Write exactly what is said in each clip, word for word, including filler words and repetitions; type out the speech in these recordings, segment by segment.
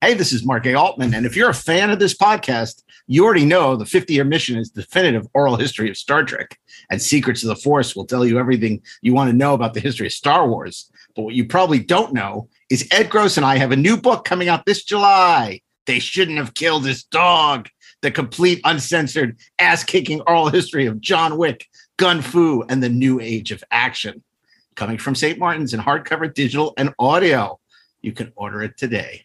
Hey, this is Mark A. Altman, and if you're a fan of this podcast, you already know the fifty-year mission is definitive oral history of Star Trek, and Secrets of the Force will tell you everything you want to know about the history of Star Wars. But what you probably don't know is Ed Gross and I have a new book coming out this July, They Shouldn't Have Killed His Dog, the complete, uncensored, ass-kicking oral history of John Wick, Gun Fu, and the New Age of Action. Coming from Saint Martin's in hardcover, digital, and audio. You can order it today.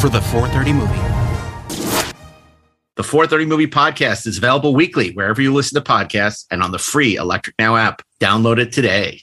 for the four thirty Movie. The four thirty Movie podcast is available weekly wherever you listen to podcasts and on the free Electric Now app. Download it today.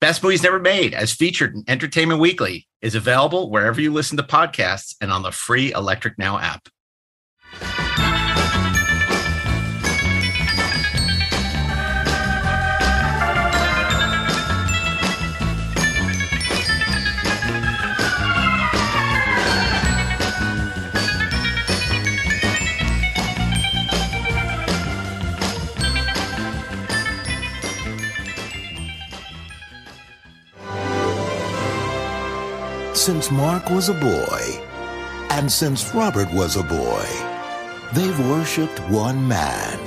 Best Movies Never Made, as featured in Entertainment Weekly, is available wherever you listen to podcasts and on the free Electric Now app. Since Mark was a boy, and since Robert was a boy, they've worshipped one man.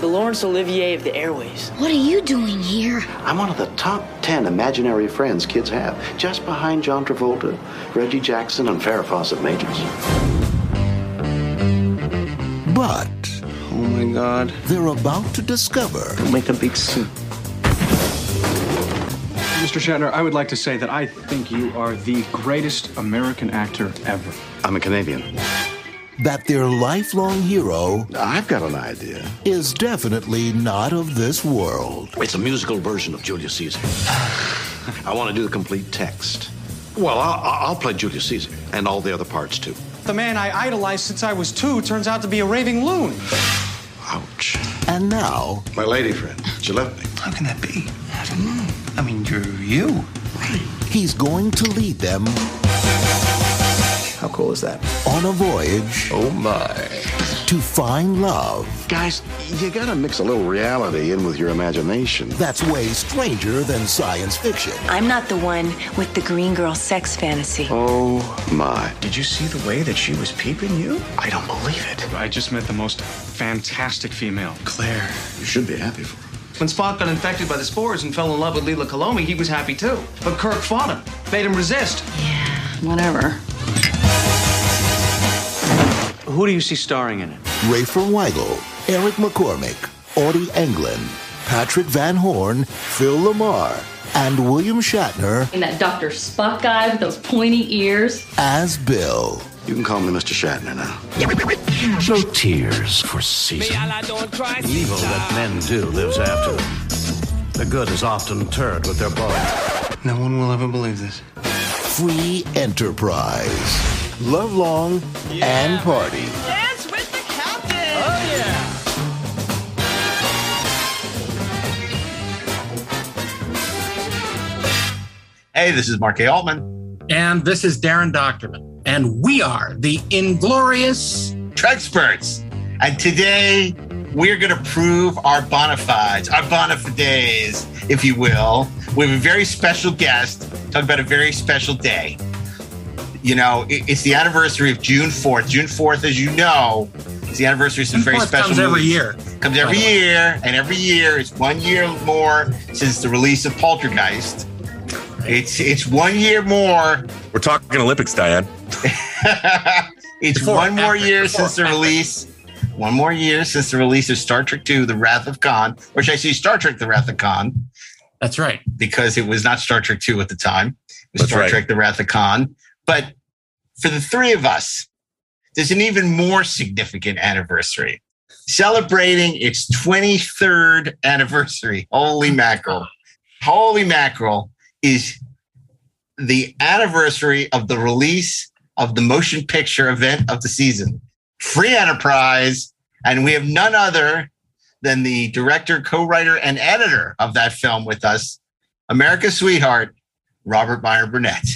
The Laurence Olivier of the airways. What are you doing here? I'm one of the top ten imaginary friends kids have, just behind John Travolta, Reggie Jackson, and Farrah Fawcett Majors. But... oh, my God. They're about to discover... Don't make a big soup. Mister Shatner, I would like to say that I think you are the greatest American actor ever. I'm a Canadian. That their lifelong hero... I've got an idea. ...is definitely not of this world. It's a musical version of Julius Caesar. I want to do the complete text. Well, I'll, I'll play Julius Caesar and all the other parts, too. The man I idolized since I was two turns out to be a raving loon. Ouch. And now... my lady friend, she left me. How can that be? I don't know. I mean, you're you. He's going to lead them. How cool is that? On a voyage. Oh, my. To find love. Guys, you gotta mix a little reality in with your imagination. That's way stranger than science fiction. I'm not the one with the green girl sex fantasy. Oh, my. Did you see the way that she was peeping you? I don't believe it. I just met the most fantastic female. Claire. You should be happy for her. When Spock got infected by the spores and fell in love with Lila Kalomi, he was happy too. But Kirk fought him, made him resist. Yeah, whatever. Who do you see starring in it? Rafer Weigel, Eric McCormack, Audie England, Patrick Van Horn, Phil Lamar, and William Shatner. And that Doctor Spock guy with those pointy ears. As Bill. You can call me Mister Shatner now. No tears for Caesar. The evil that men do lives after them. The good is often turd with their bodies. No one will ever believe this. Free Enterprise. Love long yeah. and party. Dance with the captain! Oh, yeah! Hey, this is Mark A. Altman. And this is Daren Dochterman. And we are the Inglorious Trexperts. And today we're going to prove our bona fides, our bona fides, if you will. We have a very special guest, talking about a very special day. You know, it's the anniversary of June fourth. June fourth, as you know, is the anniversary of some very special comes movies. every year. Comes every year, and every year it's one year more since the release of Poltergeist. It's it's one year more. We're talking Olympics, Diane. It's before, one more after, year before, since the after. release. One more year since the release of Star Trek two: The Wrath of Khan, or should I say Star Trek: The Wrath of Khan? That's right, because it was not Star Trek two at the time. It was That's Star right. Trek: The Wrath of Khan. But for the three of us, there's an even more significant anniversary, celebrating its twenty-third anniversary. Holy mackerel! Holy mackerel! Is the anniversary of the release of the motion picture event of the season, Free Enterprise. And we have none other than the director, co-writer, and editor of that film with us, America's sweetheart, Robert Meyer Burnett.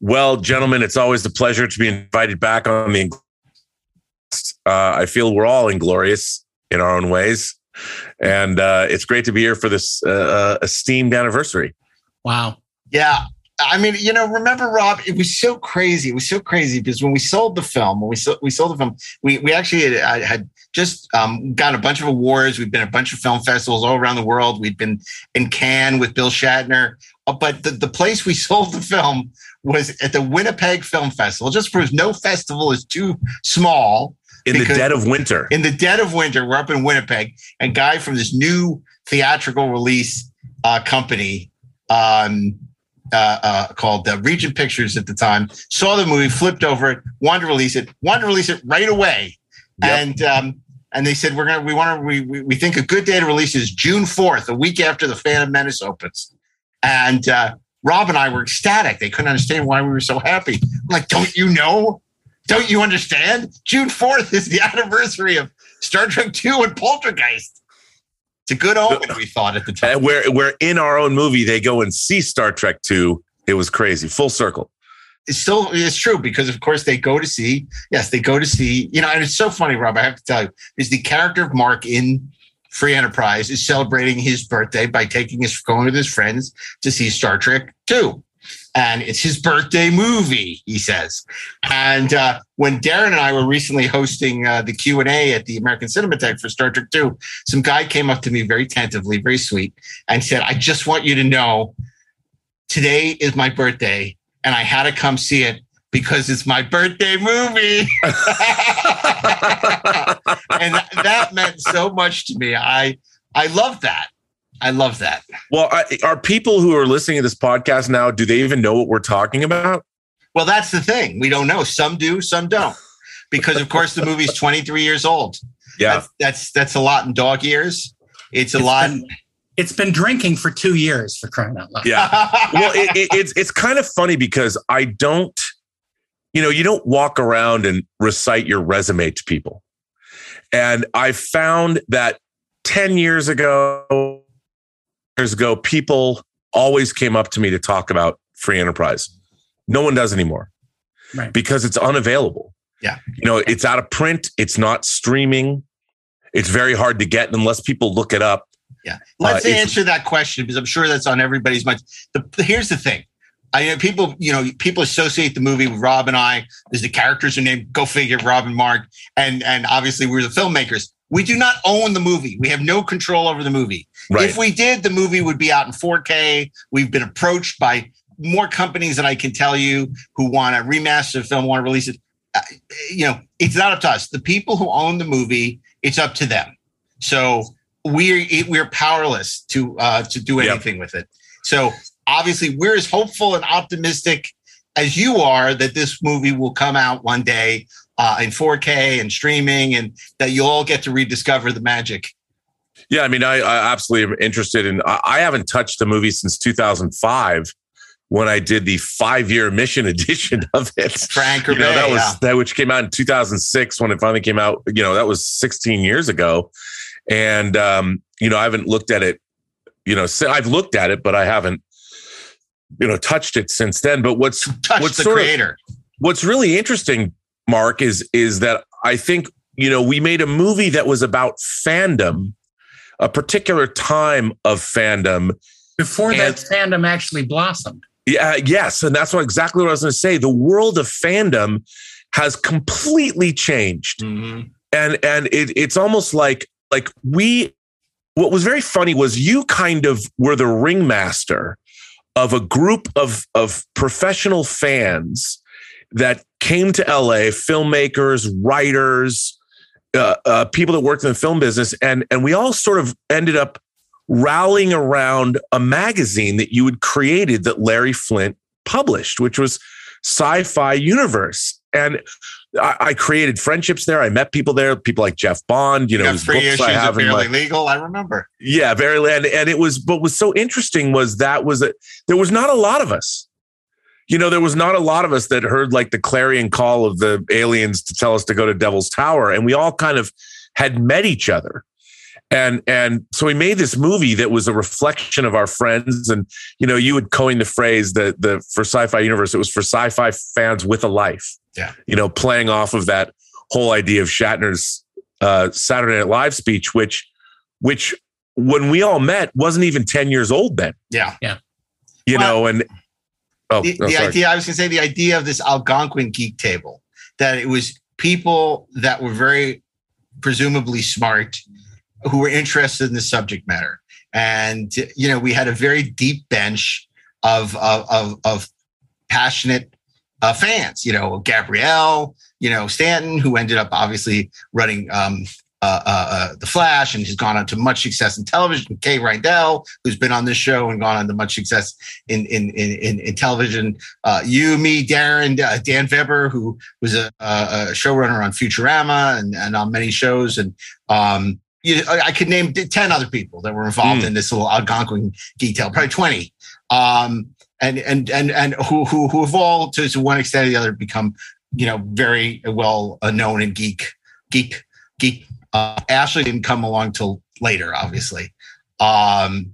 Well, gentlemen, it's always a pleasure to be invited back on the Inglorious. Uh, I feel we're all inglorious in our own ways. And uh, it's great to be here for this uh, esteemed anniversary. Wow. Yeah. I mean, you know, remember, Rob, it was so crazy. It was so crazy because when we sold the film, when we sold, we sold the film, we, we actually had, had just um, gotten a bunch of awards. We'd been at a bunch of film festivals all around the world. We'd been in Cannes with Bill Shatner. But the, the place we sold the film was at the Winnipeg Film Festival, just because no festival is too small. In the dead of winter. In the dead of winter. We're up in Winnipeg. And a guy from this new theatrical release uh, company, Um, uh, uh, called uh, Regent Pictures at the time, saw the movie, flipped over it, wanted to release it, wanted to release it right away, yep. and um, and they said we're gonna, we want to, we, we we think a good day to release is June fourth, a week after the Phantom Menace opens, and uh, Rob and I were ecstatic. They couldn't understand why we were so happy. I'm like, don't you know? Don't you understand? June fourth is the anniversary of Star Trek two and Poltergeist. It's a good omen, we thought at the time. And where, where in our own movie, they go and see Star Trek two. It was crazy. Full circle. It's still, it's true because, of course, they go to see, yes, they go to see, you know, and it's so funny, Rob, I have to tell you, is the character of Mark in Free Enterprise is celebrating his birthday by taking his, going with his friends to see Star Trek two. And it's his birthday movie, he says. And uh, when Daren and I were recently hosting uh, the Q and A at the American Cinematheque for Star Trek two, some guy came up to me very tentatively, very sweet, and said, I just want you to know today is my birthday, and I had to come see it because it's my birthday movie. And that, that meant so much to me. I I love that. I love that. Well, are people who are listening to this podcast now, do they even know what we're talking about? Well, that's the thing. We don't know. Some do, some don't. Because, of course, the movie's twenty-three years old. Yeah. That's that's, that's a lot in dog years. It's a it's lot. Been, it's been drinking for two years, for crying out loud. Yeah. Well, it, it, it's, it's kind of funny because I don't, you know, you don't walk around and recite your resume to people. And I found that ten years ago, years ago, people always came up to me to talk about Free Enterprise. No one does anymore, right? Because it's unavailable. Yeah. You know, it's out of print. It's not streaming. It's very hard to get unless people look it up. Yeah. Let's uh, answer that question because I'm sure that's on everybody's mind. The, here's the thing. I know people, you know, people associate the movie with Rob and I. There's the characters are named, go figure, Rob and Mark. And, and obviously we're the filmmakers. We do not own the movie. We have no control over the movie. Right. If we did, the movie would be out in four K. We've been approached by more companies than I can tell you who want to remaster the film, want to release it. Uh, you know, it's not up to us. The people who own the movie, it's up to them. So we're we're powerless to uh, to do anything yep. with it. So obviously, we're as hopeful and optimistic as you are that this movie will come out one day. Uh, in four K and streaming, and that you all get to rediscover the magic. Yeah, I mean, I, I absolutely am interested in. I, I haven't touched the movie since two thousand five, when I did the five-year mission edition of it. Frank, you know, that was yeah. that which came out in two thousand six when it finally came out. You know, that was sixteen years ago, and um, you know, I haven't looked at it. You know, I've looked at it, but I haven't, you know, touched it since then. But what's touched what's the creator? Of, what's really interesting, Mark, is is that I think you know, we made a movie that was about fandom, a particular time of fandom. Before and, that fandom actually blossomed. Yeah, yes. And that's what exactly what I was going to say. The world of fandom has completely changed. Mm-hmm. And and it, it's almost like like we, what was very funny was you kind of were the ringmaster of a group of, of professional fans that came to L A, filmmakers, writers, uh, uh, people that worked in the film business. And, and we all sort of ended up rallying around a magazine that you had created that Larry Flint published, which was Sci-Fi Universe. And I, I created friendships there. I met people there, people like Jeff Bond, you know, whose books issues I have. Barely Legal, I remember. Yeah, barely. And, and it was, but what was so interesting was that was that there was not a lot of us. You know, there was not a lot of us that heard like the clarion call of the aliens to tell us to go to Devil's Tower. And we all kind of had met each other. And and so we made this movie that was a reflection of our friends. And, you know, you would coin the phrase that the for Sci-Fi Universe, it was for sci-fi fans with a life. Yeah. You know, playing off of that whole idea of Shatner's uh, Saturday Night Live speech, which which when we all met wasn't even ten years old then. Yeah. Yeah. You well, know, and. Oh, the, no, the idea, I was going to say the idea of this Algonquin geek table, that it was people that were very presumably smart who were interested in the subject matter. And, you know, we had a very deep bench of, of, of, of passionate uh, fans, you know, Gabrielle, you know, Stanton, who ended up obviously running um, uh, uh, uh, The Flash and has gone on to much success in television. Kay Rindell, who's been on this show and gone on to much success in, in, in, in television. Uh, you, me, Darren, uh, Dan Weber, who was a, a showrunner on Futurama and, and on many shows. And, um, You know, I could name ten other people that were involved mm. in this little Algonquin detail, probably twenty, um, and and and and who who who have all to one extent or the other become, you know, very well known and geek geek geek. Uh, Ashley didn't come along till later, obviously, um,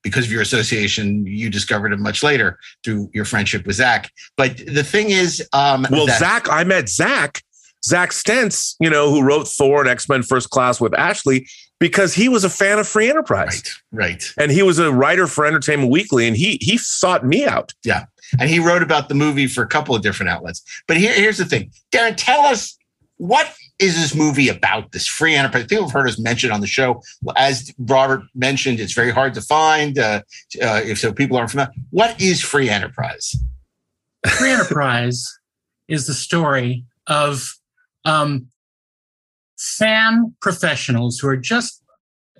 because of your association. You discovered it much later through your friendship with Zach. But the thing is, um, well, that- Zach, I met Zach. Zach Stentz, you know, who wrote Thor and X-Men First Class with Ashley, because he was a fan of Free Enterprise. Right, right. And he was a writer for Entertainment Weekly, and he he sought me out. Yeah, and he wrote about the movie for a couple of different outlets. But here, here's the thing. Daren, tell us, what is this movie about, this Free Enterprise? People have heard us mentioned on the show. As Robert mentioned, it's very hard to find, uh, uh, if so people aren't familiar. What is Free Enterprise? Free Enterprise is the story of... Um, fan professionals who are just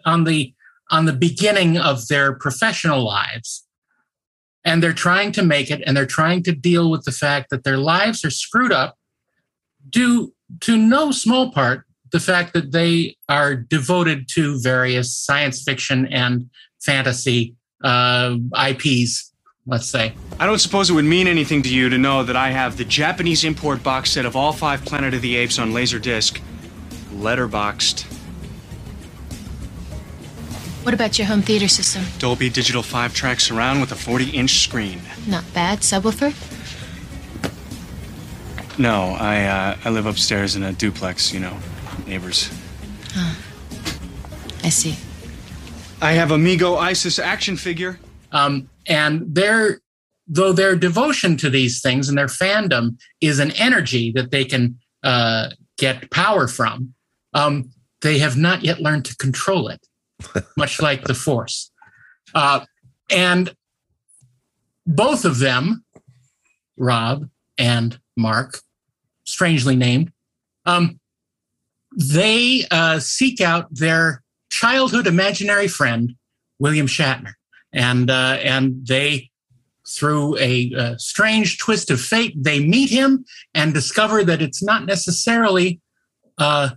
on the on the beginning of their professional lives, and they're trying to make it, and they're trying to deal with the fact that their lives are screwed up due to no small part the fact that they are devoted to various science fiction and fantasy uh, I Ps. Let's say. I don't suppose it would mean anything to you to know that I have the Japanese import box set of all five Planet of the Apes on Laserdisc, letterboxed. What about your home theater system? Dolby Digital five track surround with a forty inch screen. Not bad. Subwoofer? No, I uh, I live upstairs in a duplex, you know, neighbors. Huh. I see. I have a Mego Isis action figure. Um, and their, though their devotion to these things and their fandom is an energy that they can uh, get power from, um, they have not yet learned to control it, much like the Force. Uh, and both of them, Rob and Mark, strangely named, um, they uh, seek out their childhood imaginary friend, William Shatner. And uh, and they, through a, a strange twist of fate, they meet him and discover that it's not necessarily uh,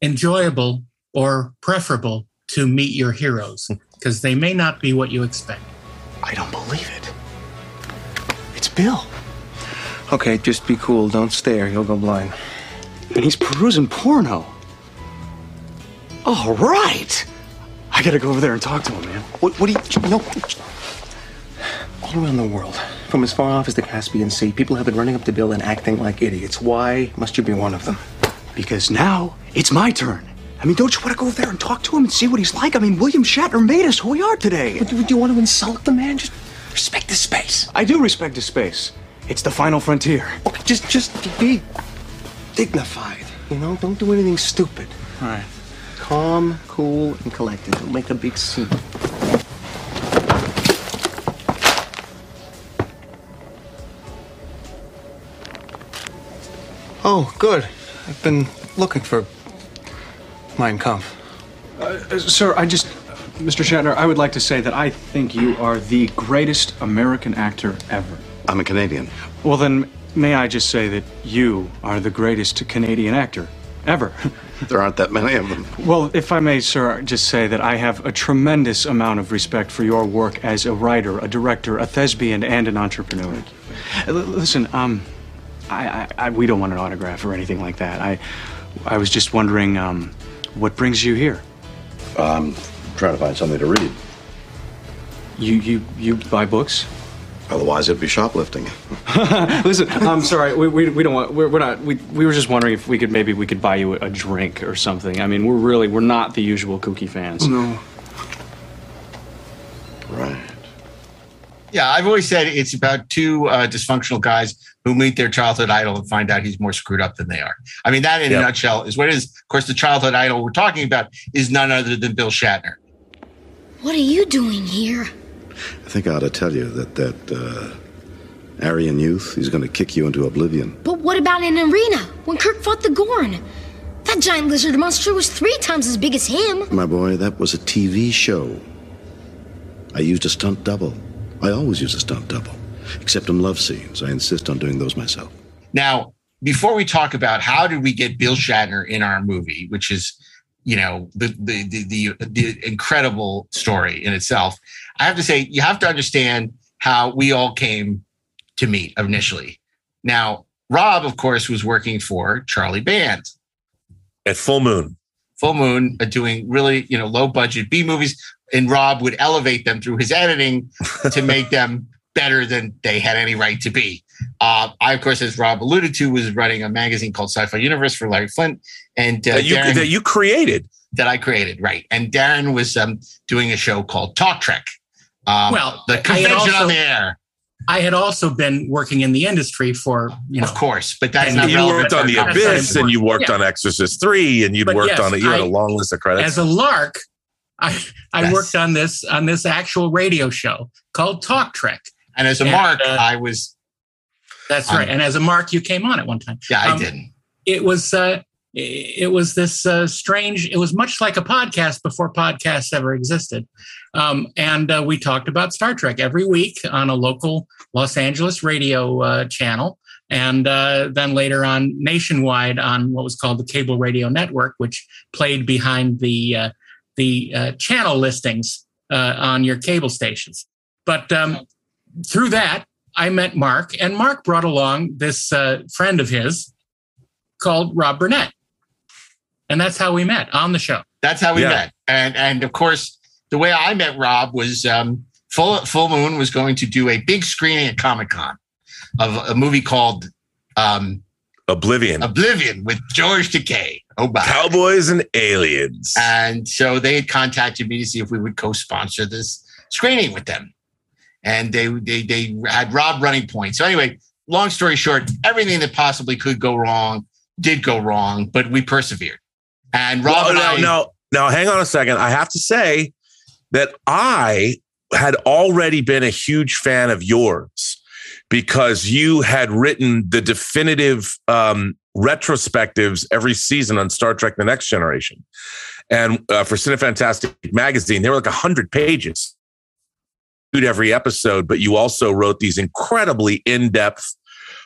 enjoyable or preferable to meet your heroes, because they may not be what you expect. I don't believe it. It's Bill. Okay, just be cool. Don't stare. He'll go blind. And he's perusing porno. All right. I gotta go over there and talk to him, man. What, what do you... No. All around the world, from as far off as the Caspian Sea, people have been running up to Bill and acting like idiots. Why must you be one of them? because now it's my turn. I mean, don't you want to go there and talk to him and see what he's like? I mean, William Shatner made us who we are today. But do, do you want to insult the man? Just respect his space. I do respect his space. It's the final frontier. Okay, just, just be dignified, you know? Don't do anything stupid. All right. Calm, cool, and collected. Don't make a big scene. Oh, good. I've been looking for Mein Kampf. Uh, uh, sir, I just... Uh, Mister Shatner, I would like to say that I think you are the greatest American actor ever. I'm a Canadian. Well, then, may I just say that you are the greatest Canadian actor ever. There aren't that many of them. Well, if I may, sir, I just say that I have a tremendous amount of respect for your work as a writer, a director, a thespian, and an entrepreneur. L listen, um... I, I, I, we don't want an autograph or anything like that. I, I was just wondering, um, what brings you here? I'm trying to find something to read. You, you, you buy books? Otherwise, it'd be shoplifting. Listen, I'm sorry. We, we, we don't want. We're, we're not. We, we were just wondering if we could maybe we could buy you a drink or something. I mean, we're really we're not the usual kooky fans. No. Right. Yeah, I've always said it's about two uh, dysfunctional guys who meet their childhood idol and find out he's more screwed up than they are. I mean, that in yep. a nutshell is what it is. Of course, the childhood idol we're talking about is none other than Bill Shatner. What are you doing here? I think I ought to tell you that that uh, Aryan youth, he's going to kick you into oblivion. But what about in arena when Kirk fought the Gorn? That giant lizard monster was three times as big as him. My boy, that was a T V show. I used a stunt double. I always use a stunt double, except in love scenes. I insist on doing those myself. Now, before we talk about how did we get Bill Shatner in our movie, which is, you know, the the the, the, the incredible story in itself, I have to say you have to understand how we all came to meet initially. Now, Rob, of course, was working for Charlie Band at Full Moon. Full Moon, uh, doing really, you know, low budget B movies. And Rob would elevate them through his editing to make them better than they had any right to be. Uh, I, of course, as Rob alluded to, was running a magazine called Sci-Fi Universe for Larry Flint. And uh, that, you, Daren, that you created. That I created, right. And Daren was um, doing a show called Talk Trek. Um, well, the convention also, on the air. I had also been working in the industry for, you know. Of course, but that's not relevant. You worked on The Abyss and you worked yeah. on Exorcist three and you'd but worked yes, on it. You had I, a long list of credits. As a lark. I, I yes. worked on this on this actual radio show called Talk Trek. And as a and, mark, uh, I was... That's um, right. And as a mark, you came on at one time. Yeah, um, I didn't. It was, uh, it was this uh, strange... It was much like a podcast before podcasts ever existed. Um, and uh, we talked about Star Trek every week on a local Los Angeles radio uh, channel. And uh, then later on nationwide on what was called the Cable Radio Network, which played behind the... Uh, the uh, channel listings uh, on your cable stations. But um, through that, I met Mark, and Mark brought along this uh, friend of his called Rob Burnett. And that's how we met, on the show. That's how we yeah. met. And, and of course, the way I met Rob was um, Full, Full Moon was going to do a big screening at Comic Con of a movie called... Um, Oblivion. Oblivion with George Takei. Oh, my. Cowboys and aliens. And so they had contacted me to see if we would co-sponsor this screening with them. And they they they had Rob running point. So anyway, long story short, everything that possibly could go wrong did go wrong, but we persevered. And Rob well, and I... Now, now, hang on a second. I have to say that I had already been a huge fan of yours, because you had written the definitive um, retrospectives every season on Star Trek The Next Generation. And uh, for Cinefantastic magazine, they were like one hundred pages every episode, but you also wrote these incredibly in-depth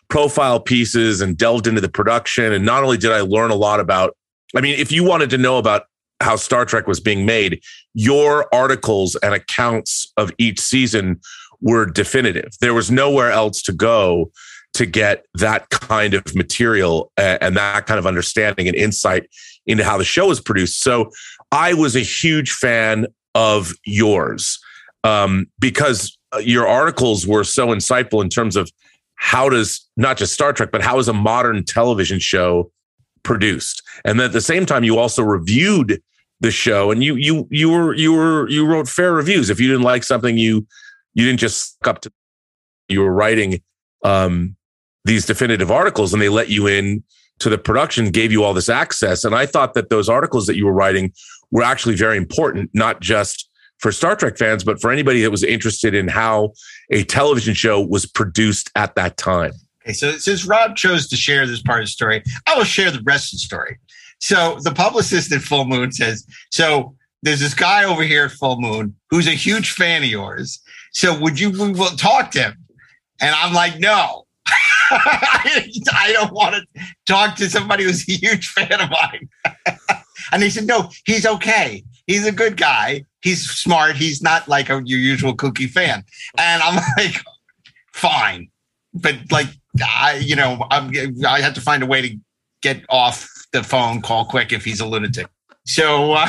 profile pieces and delved into the production. And not only did I learn a lot about, I mean, if you wanted to know about how Star Trek was being made, your articles and accounts of each season were definitive. There was nowhere else to go to get that kind of material and that kind of understanding and insight into how the show was produced. So I was a huge fan of yours um, because your articles were so insightful in terms of how does, not just Star Trek, but how is a modern television show produced. And at the same time, you also reviewed the show, and you you you were you were you wrote fair reviews. If you didn't like something, you you didn't just suck up to. You were writing um, these definitive articles, and they let you in to the production, gave you all this access. And I thought that those articles that you were writing were actually very important, not just for Star Trek fans, but for anybody that was interested in how a television show was produced at that time. Okay, so since Rob chose to share this part of the story, I will share the rest of the story. So the publicist at Full Moon says, so there's this guy over here at Full Moon who's a huge fan of yours. So would you we will talk to him? And I'm like, no, I don't want to talk to somebody who's a huge fan of mine. And they said, no, he's okay. He's a good guy. He's smart. He's not like a, your usual kooky fan. And I'm like, fine. But like, I, you know, I'm, I have to find a way to get off the phone call quick if he's a lunatic. So uh,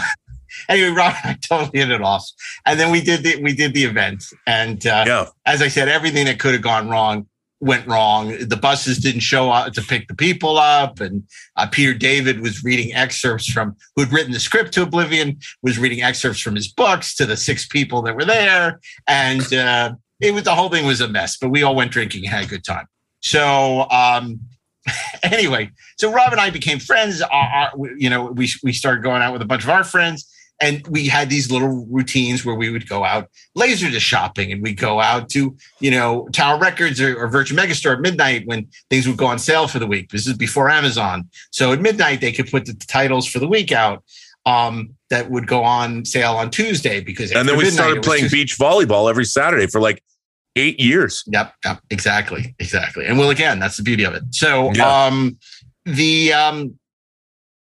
anyway, Rob and I totally hit it off, and then we did the we did the event. And uh, yeah. as I said, everything that could have gone wrong went wrong. The buses didn't show up to pick the people up, and uh, Peter David was reading excerpts from who'd written the script to Oblivion, was reading excerpts from his books to the six people that were there, and. Uh, It was the whole thing was a mess, but we all went drinking and had a good time. So um, anyway, so Rob and I became friends. Our, our, you know, we we started going out with a bunch of our friends, and we had these little routines where we would go out Laserdisc shopping, and we'd go out to, you know, Tower Records or, or Virgin Megastore at midnight when things would go on sale for the week. This is before Amazon, so at midnight they could put the titles for the week out. Um, that would go on sale on Tuesday because and then we midnight, started playing Tuesday. Beach volleyball every Saturday for like eight years. Yep, yep, exactly, exactly. And well, again, that's the beauty of it. So, yeah. um, the um,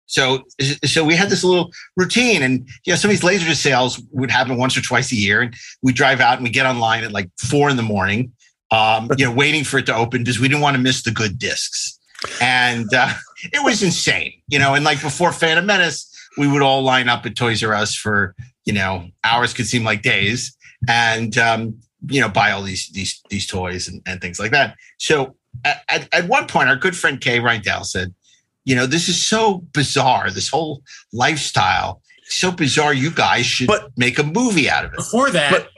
so so we had this little routine, and yeah, you know, some of these laser sales would happen once or twice a year, and we drive out and we get online at like four in the morning, um, you know, waiting for it to open because we didn't want to miss the good discs, and uh, it was insane, you know. And like before Phantom Menace. We would all line up at Toys R Us for, you know, hours could seem like days, and, um, you know, buy all these these these toys and, and things like that. So at, at one point, our good friend Kay Rindell said, you know, this is so bizarre, this whole lifestyle, so bizarre, you guys should but make a movie out of it. Before that. But,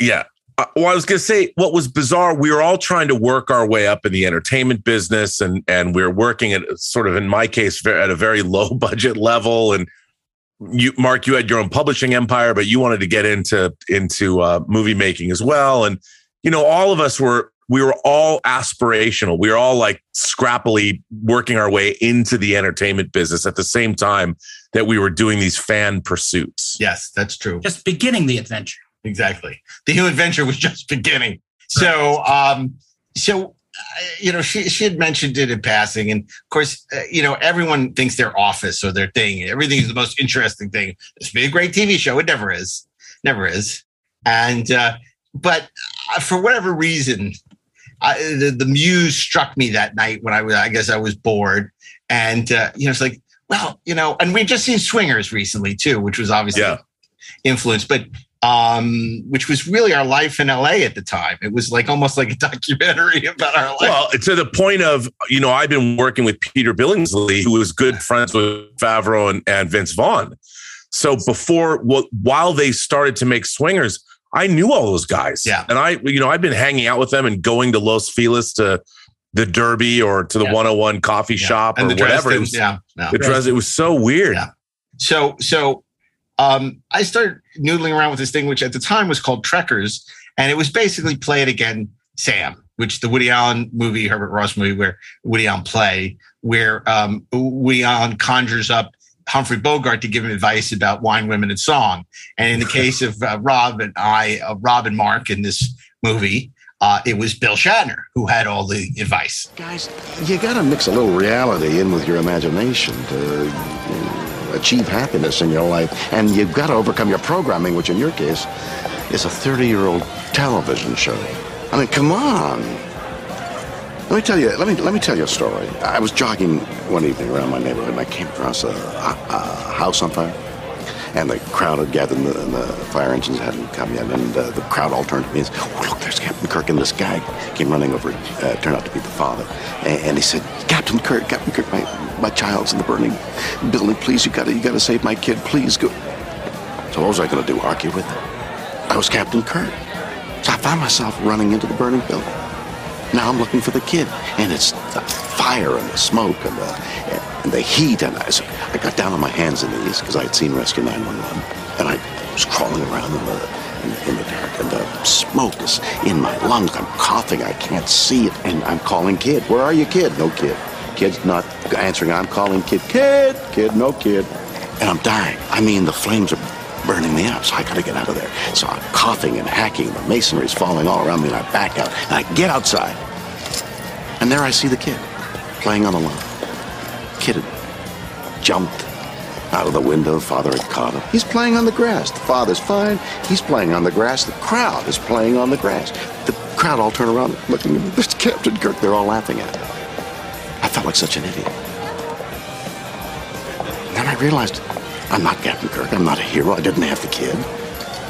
yeah. Uh, well, I was going to say what was bizarre. We were all trying to work our way up in the entertainment business, and and we we're working at sort of, in my case, at a very low budget level. And you, Mark, you had your own publishing empire, but you wanted to get into into uh, movie making as well. And, you know, all of us were we were all aspirational. We were all like scrappily working our way into the entertainment business at the same time that we were doing these fan pursuits. Yes, that's true. Just beginning the adventure. Exactly. The human venture was just beginning. So, um, so uh, you know, she she had mentioned it in passing. And, of course, uh, you know, everyone thinks their office or their thing, everything is the most interesting thing. This would be a great T V show. It never is. Never is. And uh, but uh, for whatever reason, I, the, the muse struck me that night when I was, I guess I was bored. And, uh, you know, it's like, well, you know, and we've just seen Swingers recently, too, which was obviously yeah. influenced. But. Um, which was really our life in L A at the time. It was like almost like a documentary about our life. Well, to the point of, you know, I've been working with Peter Billingsley, who was good friends with Favreau and, and Vince Vaughn. So before, well, while they started to make Swingers, I knew all those guys. Yeah. And I, you know, I've been hanging out with them and going to Los Feliz to the Derby or to the yeah. one oh one coffee yeah. shop and or whatever. Dresden, it was, yeah. no. the Dresden, it was so weird. Yeah. So, so. Um, I started noodling around with this thing, which at the time was called Trekkers, and it was basically Play It Again, Sam, which the Woody Allen movie, Herbert Ross movie, where Woody Allen play, where um, Woody Allen conjures up Humphrey Bogart to give him advice about wine, women, and song. And in the case of uh, Rob and I, uh, Rob and Mark in this movie, uh, it was Bill Shatner who had all the advice. Guys, you got to mix a little reality in with your imagination to... Uh, achieve happiness in your life, and you've got to overcome your programming, which in your case is a thirty-year-old television show. I mean, come on. Let me tell you. Let me let me tell you a story. I was jogging one evening around my neighborhood, and I came across a, a, a house on fire, and the crowd had gathered, and the, and the fire engines hadn't come yet, and uh, the crowd all turned to me and said, "Oh, look, there's Captain Kirk!" And this guy came running over. Uh, turned out to be the father, and, and he said, "Captain Kirk, Captain Kirk, my." my child's in the burning building. Please, you gotta, you gotta save my kid. Please go. So what was I gonna do? Argue with him? I was Captain Kirk. So I found myself running into the burning building. Now I'm looking for the kid, and it's the fire and the smoke and the and the heat. And I, so I got down on my hands and knees because I had seen Rescue nine one one, and I was crawling around in the in, in the dark, and the smoke is in my lungs. I'm coughing. I can't see it, and I'm calling kid. Where are you, kid? No kid. Kid's not answering. I'm calling kid. Kid, kid, no kid. And I'm dying. I mean, the flames are burning me up, so I gotta get out of there. So I'm coughing and hacking. The masonry's falling all around me, and I back out. And I get outside. And there I see the kid playing on the lawn. Kid had jumped out of the window. Father had caught him. He's playing on the grass. The father's fine. He's playing on the grass. The crowd is playing on the grass. The crowd all turn around looking at me. There's Captain Kirk. They're all laughing at him. I felt like such an idiot. And then I realized I'm not Captain Kirk. I'm not a hero. I didn't have the kid.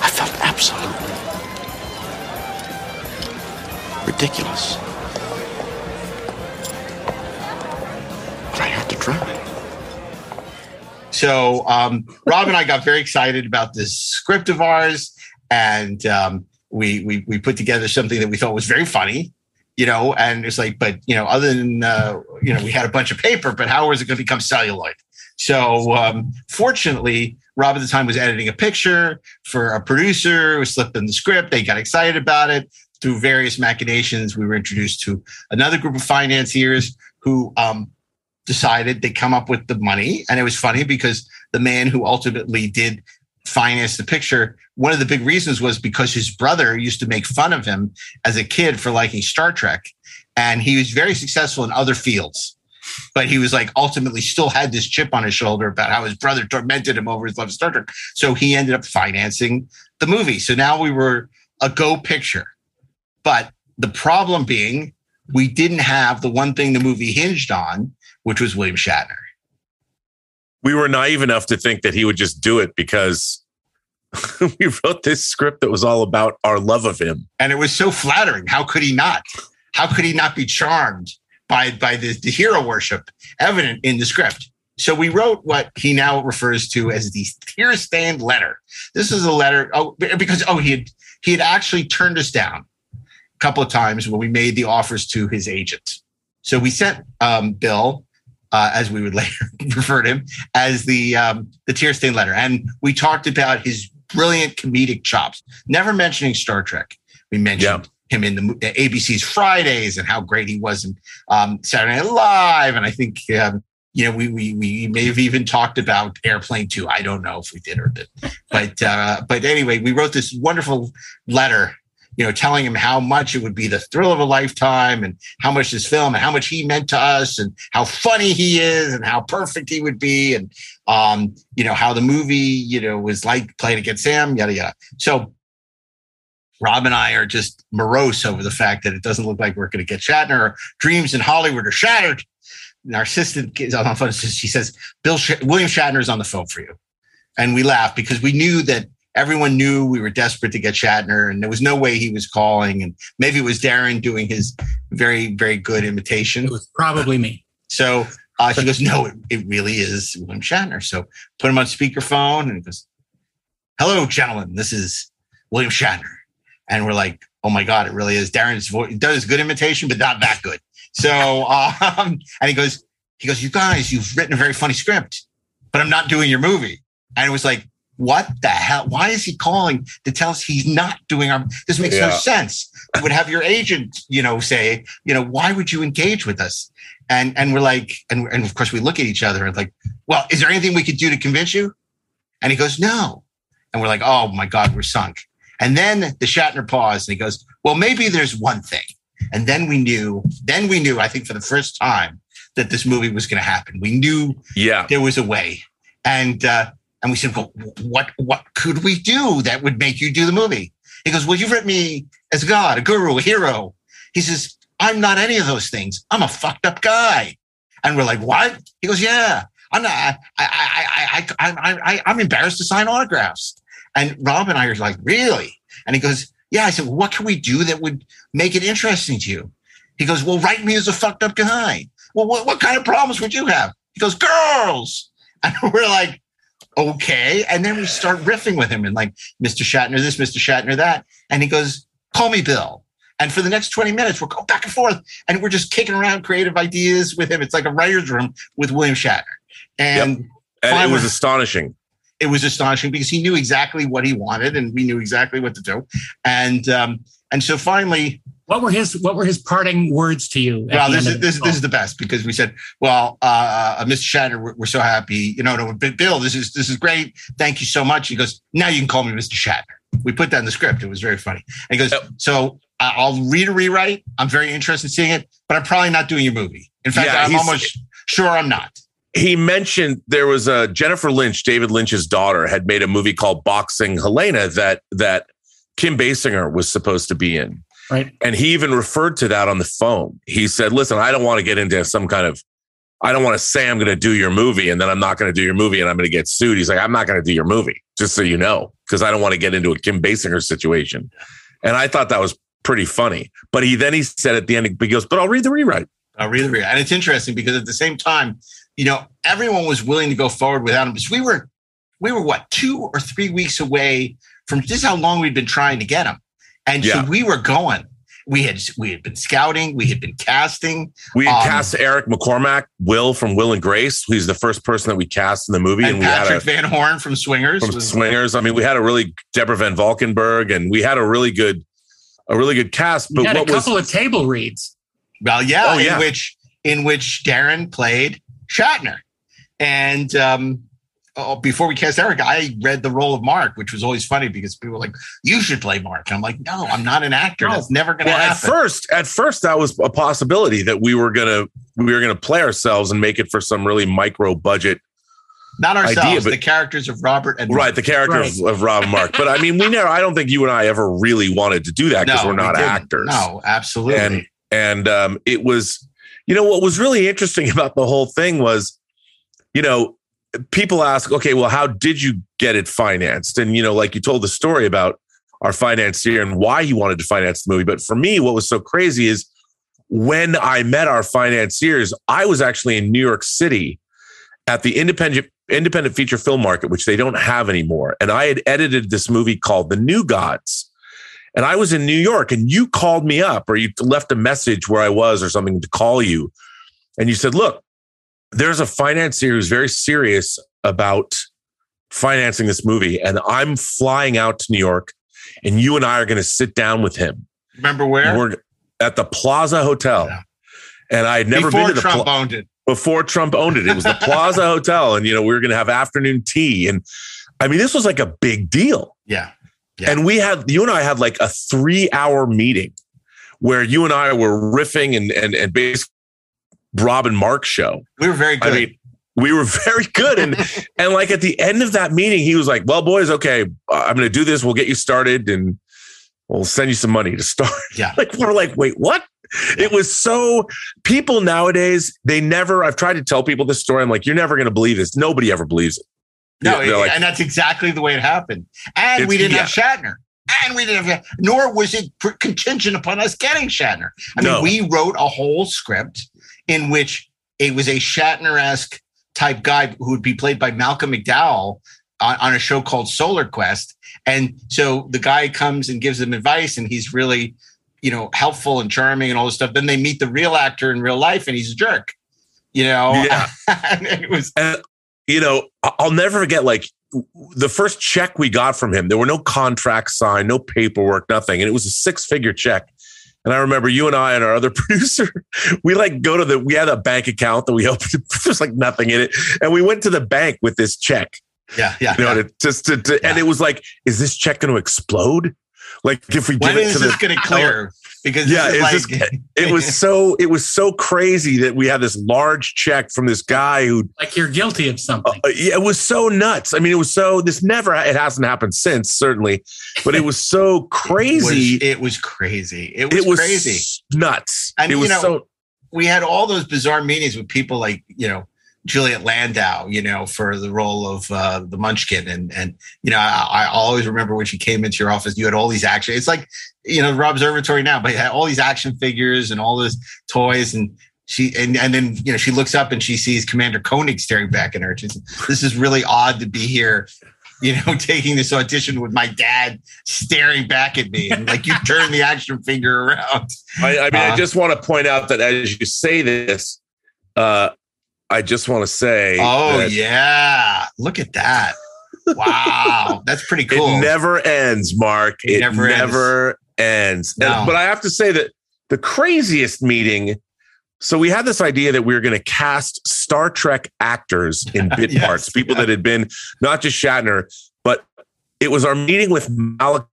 I felt absolutely ridiculous. But I had to try. So um, Rob and I got very excited about this script of ours, and um, we, we we put together something that we thought was very funny, you know. And it's like, but you know, other than uh, you know, we had a bunch of paper, but how was it going to become celluloid? So um, fortunately, Rob at the time was editing a picture for a producer who slipped in the script. They got excited about it. Through various machinations, we were introduced to another group of financiers who um, decided they come up with the money. And it was funny because the man who ultimately did finance the picture, one of the big reasons was because his brother used to make fun of him as a kid for liking Star Trek. And he was very successful in other fields. But he was like ultimately still had this chip on his shoulder about how his brother tormented him over his love of Star Trek. So he ended up financing the movie. So now we were a go picture. But the problem being we didn't have the one thing the movie hinged on, which was William Shatner. We were naive enough to think that he would just do it because we wrote this script that was all about our love of him. And it was so flattering. How could he not? How could he not be charmed by by the, the hero worship evident in the script? So we wrote what he now refers to as the tear stained letter. This is a letter oh, because oh he had he had actually turned us down a couple of times when we made the offers to his agent. So we sent um, Bill, uh, as we would later refer to him, as the um, the tear stained letter, and we talked about his brilliant comedic chops, never mentioning Star Trek. We mentioned. Yeah. Him in the A B C's Fridays and how great he was in um, Saturday Night Live. And I think, um, you know, we, we we may have even talked about Airplane two. I don't know if we did or didn't. But, uh, but anyway, we wrote this wonderful letter, you know, telling him how much it would be the thrill of a lifetime and how much this film and how much he meant to us and how funny he is and how perfect he would be. And, um, you know, how the movie, you know, was like playing against Sam, yada, yada. So Rob and I are just morose over the fact that it doesn't look like we're going to get Shatner. Our dreams in Hollywood are shattered. And our assistant is on the phone. She says, "Bill, Sh- William Shatner is on the phone for you." And we laughed because we knew that everyone knew we were desperate to get Shatner, and there was no way he was calling. And maybe it was Daren doing his very, very good imitation. It was probably me. So uh, she goes, "No, it, it really is William Shatner." So put him on speakerphone, and he goes, "Hello, gentlemen. This is William Shatner." And we're like, oh my God, it really is. Darren's voice does good imitation, but not that good. So, um, and he goes, he goes, "You guys, you've written a very funny script, but I'm not doing your movie." And it was like, what the hell? Why is he calling to tell us he's not doing our, this makes yeah. no sense. You would have your agent, you know, say, you know, why would you engage with us? And, and we're like, and, and of course we look at each other and like, well, is there anything we could do to convince you? And he goes, "No." And we're like, oh my God, we're sunk. And then the Shatner paused and he goes, "Well, maybe there's one thing." And then we knew, then we knew, I think for the first time, that this movie was going to happen. We knew yeah. there was a way. And uh, and we said, "Well, what, what could we do that would make you do the movie?" He goes, "Well, you've written me as a god, a guru, a hero." He says, "I'm not any of those things. I'm a fucked up guy." And we're like, "What?" He goes, "Yeah, I'm not, I, I, I, I, I, I, I'm embarrassed to sign autographs." And Rob and I are like, "Really?" And he goes, "Yeah." I said, "Well, what can we do that would make it interesting to you?" He goes, "Well, write me as a fucked up guy." "Well, what, what kind of problems would you have?" He goes, girls. And we're like, okay. And then we start riffing with him and like, Mister Shatner this, Mister Shatner that. And he goes, call me Bill. And for the next twenty minutes, we're going back and forth and we're just kicking around creative ideas with him. It's like a writer's room with William Shatner. And, yep. and it was astonishing. It was astonishing because he knew exactly what he wanted and we knew exactly what to do. And um, and so finally... What were his What were his parting words to you? Well, this is this, this is the best because we said, well, uh, Mister Shatner, we're, we're so happy. You know, no, Bill, this is this is great. Thank you so much. He goes, now you can call me Mister Shatner. We put that in the script. It was very funny. And he goes, oh. so... I'll read a rewrite. I'm very interested in seeing it, but I'm probably not doing your movie. In fact, yeah, I'm almost sure I'm not. He mentioned there was a Jennifer Lynch, David Lynch's daughter, had made a movie called Boxing Helena that that Kim Basinger was supposed to be in. Right. And he even referred to that on the phone. He said, listen, I don't want to get into some kind of, I don't want to say I'm going to do your movie and then I'm not going to do your movie and I'm going to get sued. He's like, I'm not going to do your movie, just so you know, because I don't want to get into a Kim Basinger situation. And I thought that was pretty funny. But he then he said at the end, he goes, but I'll read the rewrite. I'll read the rewrite. And it's interesting because at the same time, you know, everyone was willing to go forward without him. Because we were, we were what, two or three weeks away from just how long we'd been trying to get him. And yeah. so we were going. We had we had been scouting. We had been casting. We had um, cast Eric McCormack, Will from Will and Grace. He's the first person that we cast in the movie. And, and Patrick we had a, Van Horn from Swingers. From Swingers. I mean, we had a really, Deborah Van Valkenburg, and we had a really good A really good cast, but we had what a couple was, of table reads. Well, yeah, oh, yeah, in which in which Daren played Shatner, and um, oh, before we cast Eric, I read the role of Mark, which was always funny because people were like, "You should play Mark," and I'm like, "No, I'm not an actor. No. That's never going to well, happen." At first, at first, that was a possibility that we were gonna we were gonna play ourselves and make it for some really micro budget. Not ourselves, idea, but, the characters of Robert and Mark. Right, the characters right. of Rob and Mark. But I mean, we never, I don't think you and I ever really wanted to do that because no, we're not we actors. No, absolutely. And, and um, it was, you know, what was really interesting about the whole thing was, you know, people ask, okay, well, how did you get it financed? And, you know, like you told the story about our financier and why he wanted to finance the movie. But for me, what was so crazy is when I met our financiers, I was actually in New York City at the independent independent feature film market, which they don't have anymore. And I had edited this movie called The New Gods. And I was in New York and you called me up or you left a message where I was or something to call you. And you said, look, there's a financier who's very serious about financing this movie. And I'm flying out to New York and you and I are going to sit down with him. Remember where? We're at the Plaza Hotel. Yeah. And I had never Before been to the Trump pl- owned it. Before Trump owned it, it was the Plaza Hotel. And, you know, we were going to have afternoon tea. And I mean, this was like a big deal. Yeah. yeah. And we had, you and I had like a three hour meeting where you and I were riffing and, and, and basically Rob and Mark show. We were very good. I mean, we were very good. And, and like at the end of that meeting, he was like, well, boys, okay, I'm going to do this. We'll get you started and we'll send you some money to start. Yeah. Like, we're like, wait, what? It was so people nowadays, they never, I've tried to tell people this story. I'm like, you're never going to believe this. Nobody ever believes it. No. It, like, and that's exactly the way it happened. And we didn't yeah. have Shatner and we didn't have, nor was it contingent upon us getting Shatner. I no. mean, we wrote a whole script in which it was a Shatner-esque type guy who would be played by Malcolm McDowell on, on a show called Solar Quest. And so the guy comes and gives them advice and he's really, you know, helpful and charming and all this stuff. Then they meet the real actor in real life and he's a jerk, you know? Yeah. and it was, and, you know, I'll never forget, like the first check we got from him, there were no contracts signed, no paperwork, nothing. And it was a six figure check. And I remember you and I and our other producer, we like go to the, we had a bank account that we opened, there's like nothing in it. And we went to the bank with this check. Yeah. Yeah. You know, yeah. To, just to, to, yeah. And it was like, is this check going to explode? Like if we get it to this going to clear because yeah, this is like, just, it was so it was so crazy that we had this large check from this guy who like you're guilty of something. Uh, yeah, it was so nuts. I mean, it was so this never it hasn't happened since, certainly, but it was so crazy. It was, it was crazy. It was, it was crazy nuts. And it was you know, so we had all those bizarre meetings with people like, you know, Juliet Landau, you know, for the role of uh, the Munchkin. And, and you know, I, I always remember when she came into your office, you had all these action. It's like, you know, Rob's Observatory now, but you had all these action figures and all those toys. And She and, and then, you know, she looks up and she sees Commander Koenig staring back at her. She's, this is really odd to be here, you know, taking this audition with my dad staring back at me. And like, you turn the action finger around. I, I mean, uh, I just want to point out that as you say this, uh, I just want to say. Oh, that, yeah. Look at that. Wow. That's pretty cool. It never ends, Mark. It, it never, never ends. ends. No. And, but I have to say that the craziest meeting. So we had this idea that we were going to cast Star Trek actors in bit yes, parts, people yeah. that had been not just Shatner, but it was our meeting with Malachi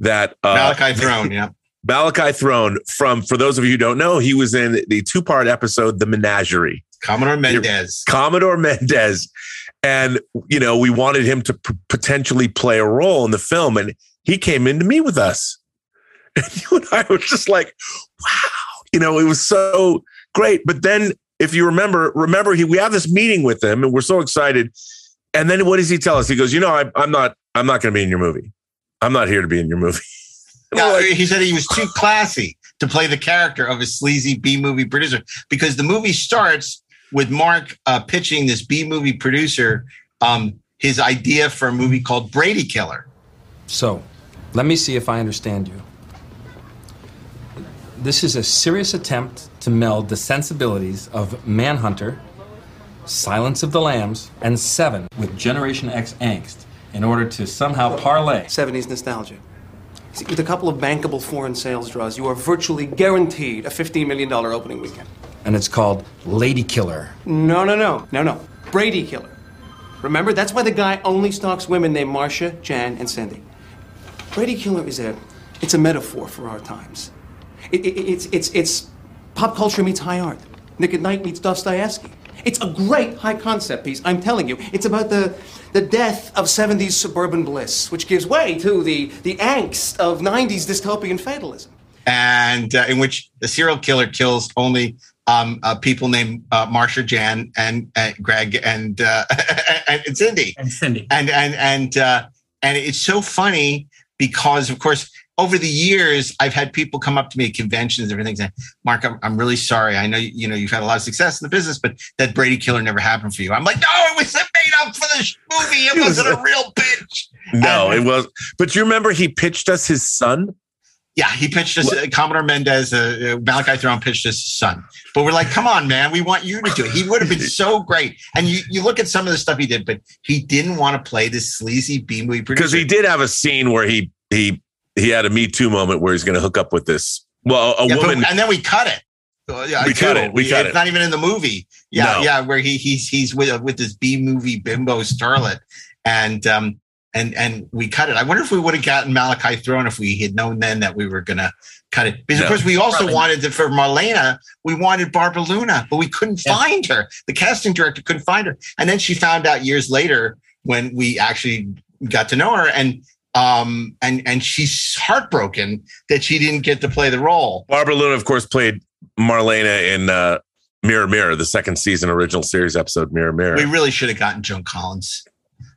that uh, Malachi Throne, yeah, Malachi Throne from. For those of you who don't know, he was in the two-part episode "The Menagerie." Commodore Mendez. Commodore Mendez, and you know we wanted him to p- potentially play a role in the film, and he came in to meet with us, and you and I were just like, wow. You know, it was so great. But then if you remember, remember, he, we have this meeting with him and we're so excited. And then what does he tell us? He goes, you know, I, I'm not I'm not going to be in your movie. I'm not here to be in your movie. No, like, he said he was too classy to play the character of a sleazy B-movie producer, because the movie starts with Mark uh, pitching this B-movie producer um, his idea for a movie called Brady Killer. So let me see if I understand you. This is a serious attempt to meld the sensibilities of Manhunter, Silence of the Lambs, and Seven with Generation X angst in order to somehow parlay seventies nostalgia. See, with a couple of bankable foreign sales draws, you are virtually guaranteed a fifteen million dollars opening weekend. And it's called Lady Killer. No, no, no, no, no. Brady Killer. Remember, that's why the guy only stalks women named Marsha, Jan, and Cindy. Brady Killer is a, it's a metaphor for our times. It, it, it's it's it's pop culture meets high art. Nick at Night meets Dostoevsky. It's a great high concept piece, I'm telling you. It's about the the death of seventies suburban bliss, which gives way to the, the angst of nineties dystopian fatalism. And uh, in which the serial killer kills only um, uh, people named uh, Marsha, Jan, and uh, Greg, and, uh, and Cindy. And Cindy. And and and uh, and it's so funny because, of course. Over the years, I've had people come up to me at conventions and everything saying, Mark, I'm, I'm really sorry. I know, you know, you've had a lot of success in the business, but that Brady Killer never happened for you. I'm like, no, it was made up for the movie. It, it wasn't was a, a real pitch. No, and, it was. But you remember he pitched us his son? Yeah, he pitched us, uh, Commodore Mendez, uh, Malachi Throne pitched us his son. But we're like, come on, man, we want you to do it. He would have been so great. And you, you look at some of the stuff he did, but he didn't want to play this sleazy B-movie producer. Because he did have a scene where he he... He had a Me Too moment where he's going to hook up with this. Well, a yeah, woman. But, and then we cut it. Uh, yeah, we too. cut it. We, we cut it's it. It's not even in the movie. Yeah. No. Yeah. Where he, he's, he's with, with this B movie bimbo starlet. And, um, and, and we cut it. I wonder if we would have gotten Malachi Throne if we had known then that we were going to cut it. Because no, of course we also probably. wanted to, for Marlena, we wanted Barbara Luna, but we couldn't yeah. find her. The casting director couldn't find her. And then she found out years later when we actually got to know her, and, Um, and, and she's heartbroken that she didn't get to play the role. Barbara Luna, of course, played Marlena in uh, Mirror Mirror, the second season original series episode, Mirror Mirror. We really should have gotten Joan Collins.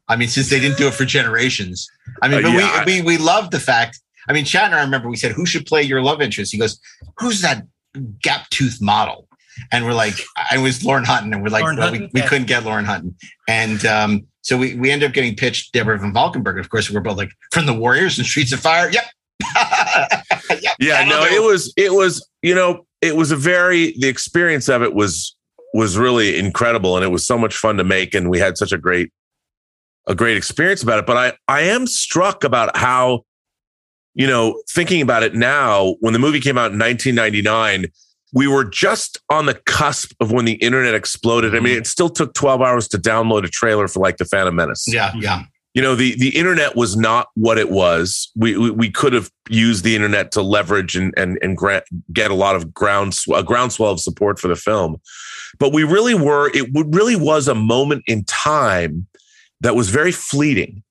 I mean, since they didn't do it for Generations. I mean, uh, but yeah, we, I, we we loved the fact. I mean, Shatner, I remember we said, who should play your love interest? He goes, who's that gap-toothed model? And we're like, it was Lauren Hutton. And we're like, well, Hutton, we, we yeah. couldn't get Lauren Hutton. And um, so we, we ended up getting pitched Deborah von Valkenburg. Of course, we were both like, from the Warriors and Streets of Fire. Yep. yep. Yeah, no, it was, it was, you know, it was a very, the experience of it was, was really incredible. And it was so much fun to make. And we had such a great, a great experience about it. But I, I am struck about how, you know, thinking about it now, when the movie came out in nineteen ninety-nine, we were just on the cusp of when the internet exploded. I mean, it still took twelve hours to download a trailer for like the Phantom Menace. Yeah, yeah. You know, the, the internet was not what it was. We we, we could have used the internet to leverage and and and grant, get a lot of ground a groundswell of support for the film, but we really were. It really was a moment in time that was very fleeting.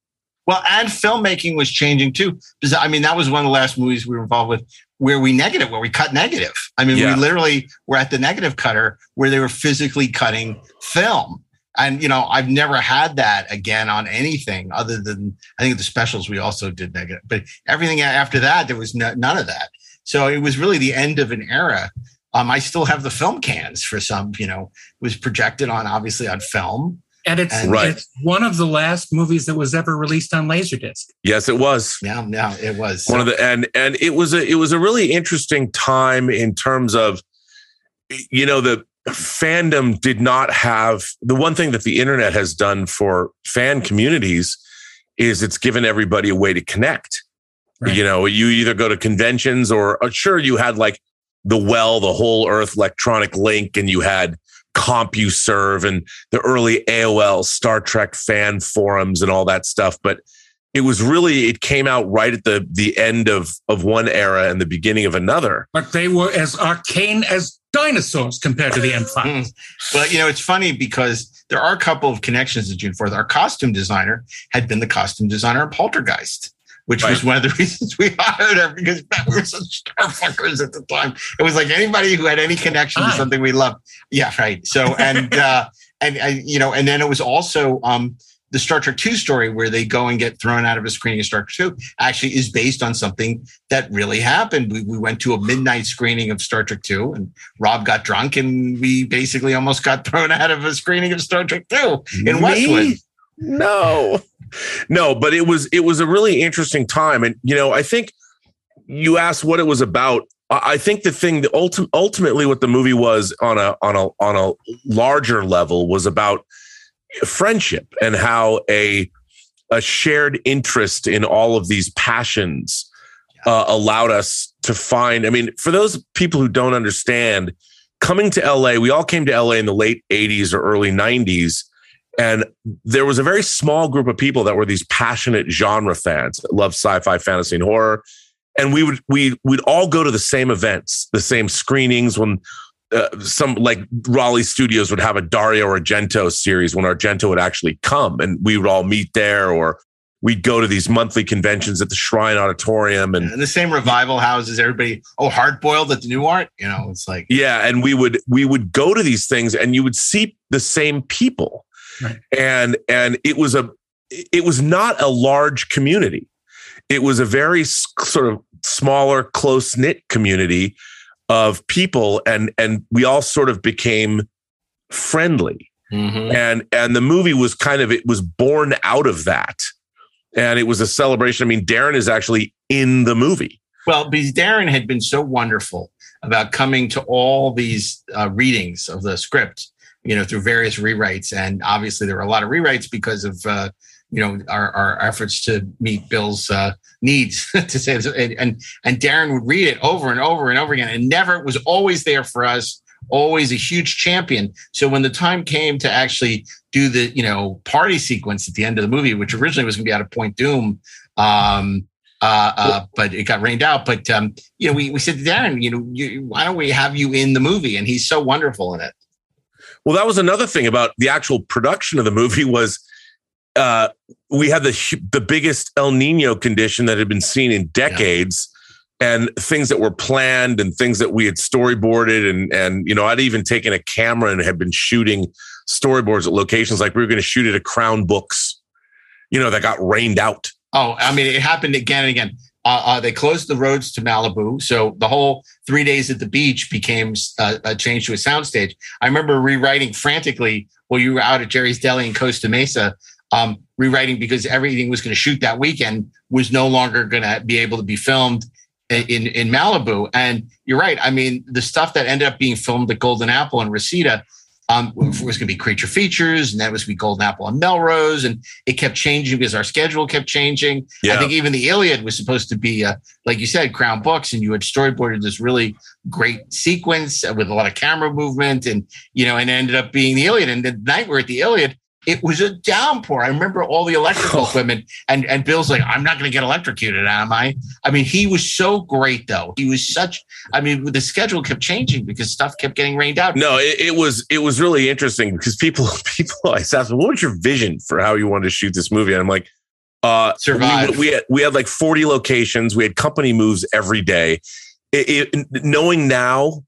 Well, and filmmaking was changing too. I mean, that was one of the last movies we were involved with where we negative, where we cut negative. I mean, yeah. we literally were at the negative cutter where they were physically cutting film. And, you know, I've never had that again on anything other than, I think the specials, we also did negative, but everything after that, there was no, none of that. So it was really the end of an era Um, I still have the film cans for some, you know, it was projected on, obviously, on film. And it's, and right. it's one of the last movies that was ever released on Laserdisc. Yes, it was. Yeah, no, it was. One of the and and it was a it was a really interesting time in terms of, you know, the fandom did not have the one thing that the internet has done for fan communities is it's given everybody a way to connect. Right. You know, you either go to conventions or uh, sure you had like the well, the Whole Earth Electronic Link, and you had CompuServe and the early A O L Star Trek fan forums and all that stuff. But it was really, it came out right at the the end of, of one era and the beginning of another. But they were as arcane as dinosaurs compared to the Empire. Well, you know, it's funny because there are a couple of connections to June fourth. Our costume designer had been the costume designer of Poltergeist, which right. was one of the reasons we hired her, because we were such star fuckers at the time. It was like anybody who had any connection Hi. to something we loved. Yeah, right. So, and, uh, and, and, you know, and then it was also um, the Star Trek two story where they go and get thrown out of a screening of Star Trek two actually is based on something that really happened. We, we went to a midnight screening of Star Trek two and Rob got drunk and we basically almost got thrown out of a screening of Star Trek two in Me? Westwood. No. No, but it was it was a really interesting time. And, you know, I think you asked what it was about. I think the thing that ulti- ultimately what the movie was on a on a on a larger level was about friendship and how a a shared interest in all of these passions uh, allowed us to find. I mean, for those people who don't understand, coming to L A, we all came to L A in the late eighties or early nineties. And there was a very small group of people that were these passionate genre fans that loved sci-fi, fantasy, and horror. And we would we we'd all go to the same events, the same screenings. When uh, some like Raleigh Studios would have a Dario Argento series, when Argento would actually come, and we would all meet there, or we'd go to these monthly conventions at the Shrine Auditorium and, and the same revival houses. Everybody, oh, Hard Boiled at the New Art, you know, it's like yeah. And we would we would go to these things, and you would see the same people. Right. And and it was a it was not a large community. It was a very s- sort of smaller, close knit community of people, and and we all sort of became friendly. Mm-hmm. And and the movie was kind of it was born out of that, and it was a celebration. I mean, Daren is actually in the movie. Well, because Daren had been so wonderful about coming to all these uh, readings of the script, you know, through various rewrites. And obviously there were a lot of rewrites because of, uh, you know, our, our efforts to meet Bill's uh, needs to say this. And, and, and Daren would read it over and over and over again. And never, it was always there for us, always a huge champion. So when the time came to actually do the, you know, party sequence at the end of the movie, which originally was going to be out of Point Doom, um, Uh, uh, but it got rained out. But, um, you know, we, we said to Daren, you know, you, why don't we have you in the movie? And he's so wonderful in it. Well, that was another thing about the actual production of the movie was uh, we had the the biggest El Nino condition that had been seen in decades, yeah. and things that were planned and things that we had storyboarded. And, and, you know, I'd even taken a camera and had been shooting storyboards at locations like we were going to shoot at a Crown Books, you know, that got rained out. Oh, I mean, it happened again and again. Uh, uh, they closed the roads to Malibu, so the whole three days at the beach became uh, a change to a soundstage. I remember rewriting frantically while you were out at Jerry's Deli in Costa Mesa, um, rewriting because everything was going to shoot that weekend was no longer going to be able to be filmed in, in Malibu. And you're right. I mean, the stuff that ended up being filmed at Golden Apple and Reseda um, was going to be creature features, and that was going to be Golden Apple and Melrose, and it kept changing because our schedule kept changing. Yeah. I think even the Iliad was supposed to be, uh, like you said, Crown Books, and you had storyboarded this really great sequence with a lot of camera movement, and you know, and it ended up being the Iliad. And the night we're at the Iliad, it was a downpour. I remember all the electrical equipment, and and Bill's like, "I'm not going to get electrocuted, am I?" I mean, he was so great, though. He was such. I mean, the schedule kept changing because stuff kept getting rained out. No, it, it was it was really interesting because people people I asked, "What was your vision for how you wanted to shoot this movie?" And I'm like, uh, "Survive." We, we had we had like forty locations. We had company moves every day. It, it, knowing now.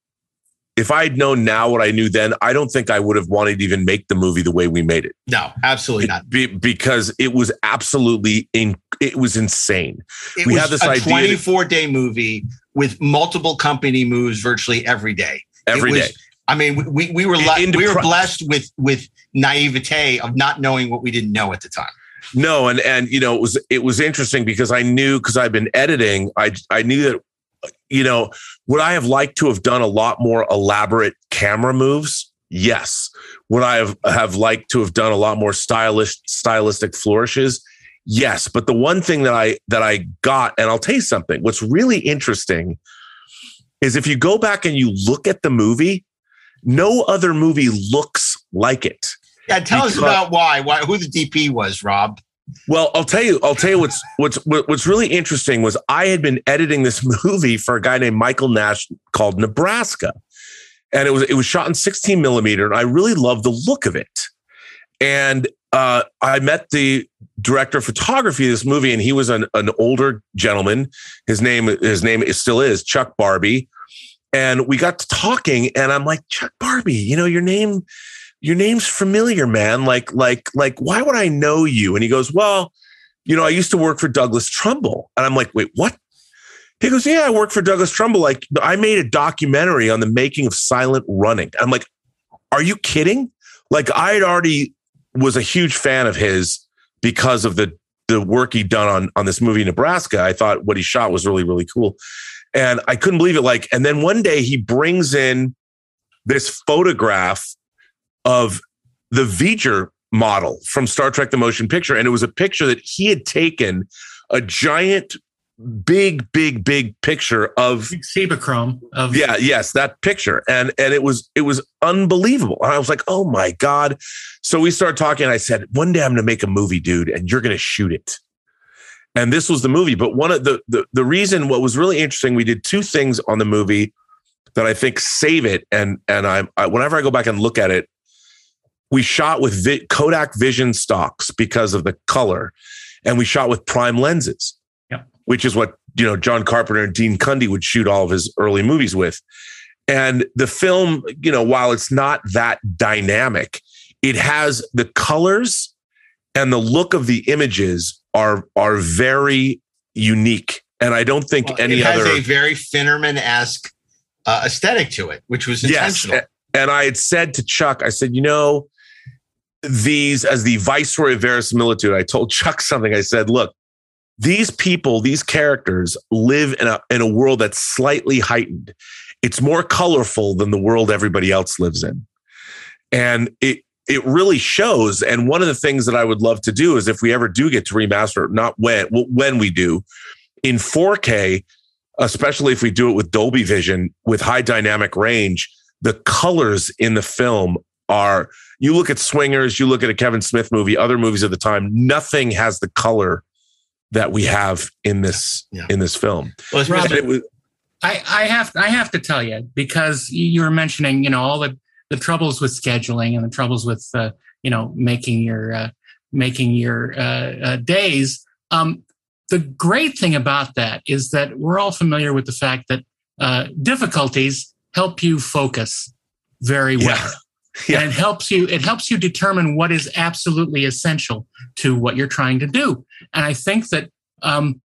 If I had known now what I knew then, I don't think I would have wanted to even make the movie the way we made it. No, absolutely not. Be, because it was absolutely, in, it was insane. It we was had this a idea twenty-four day movie with multiple company moves virtually every day. every was, day. I mean, we we were la- we were blessed with with naivete of not knowing what we didn't know at the time. No, and and you know it was it was interesting because I knew because I've been editing. I I knew that. You know, would I have liked to have done a lot more elaborate camera moves? Yes. Would I have, have liked to have done a lot more stylish, stylistic flourishes? Yes. But the one thing that I that I got, and I'll tell you something, what's really interesting is if you go back and you look at the movie, no other movie looks like it. Yeah, tell because, us about why, why, who the D P was, Rob. Well, I'll tell you. I'll tell you what's what's what's really interesting was I had been editing this movie for a guy named Michael Nash called Nebraska, and it was it was shot in sixteen millimeter, and I really loved the look of it. And uh, I met the director of photography of this movie, and he was an, an older gentleman. His name his name is, still is Chuck Barbie, and we got to talking, and I'm like, Chuck Barbie, you know your name. Your name's familiar, man. Like, like, like, why would I know you? And he goes, well, you know, I used to work for Douglas Trumbull. And I'm like, wait, what? He goes, yeah, I worked for Douglas Trumbull. Like, I made a documentary on the making of silent running. I'm like, are you kidding? Like, I had already was a huge fan of his because of the, the work he'd done on, on this movie, Nebraska. I thought what he shot was really, really cool. And I couldn't believe it. Like, and then one day he brings in this photograph of the V'ger model from Star Trek, the motion picture. And it was a picture that he had taken, a giant, big, big, big picture of Cibachrome. Of- yeah. Yes. That picture. And, and it was, it was unbelievable. And I was like, oh my God. So we started talking and I said, one day I'm going to make a movie, dude, and you're going to shoot it. And this was the movie. But one of the, the, the reason what was really interesting, we did two things on the movie that I think save it. And, and I'm, I, whenever I go back and look at it, we shot with vi- Kodak Vision stocks because of the color, and we shot with prime lenses, yep. Which is what, you know, John Carpenter and Dean Cundey would shoot all of his early movies with. And the film, you know, while it's not that dynamic, it has the colors and the look of the images are, are very unique. And I don't think well, any other... It has other... a very Finnerman-esque uh, aesthetic to it, which was intentional. Yes, and I had said to Chuck, I said, you know, these, as the viceroy of verisimilitude, I told Chuck something. I said, look, these people, these characters live in a in a world that's slightly heightened. It's more colorful than the world everybody else lives in. And it it really shows. And one of the things that I would love to do is if we ever do get to remaster it, not when, when we do, in four K, especially if we do it with Dolby Vision, with high dynamic range, the colors in the film are, you look at Swingers, you look at a Kevin Smith movie, other movies of the time, nothing has the color that we have in this, yeah. in this film. Well, Robert, it was, I, I have, I have to tell you, because you were mentioning, you know, all the, the troubles with scheduling and the troubles with, uh, you know, making your, uh, making your, uh, uh, days. Um, the great thing about that is that we're all familiar with the fact that, uh, difficulties help you focus very well. Yeah. Yeah. And it helps you, it helps you determine what is absolutely essential to what you're trying to do. And I think that um,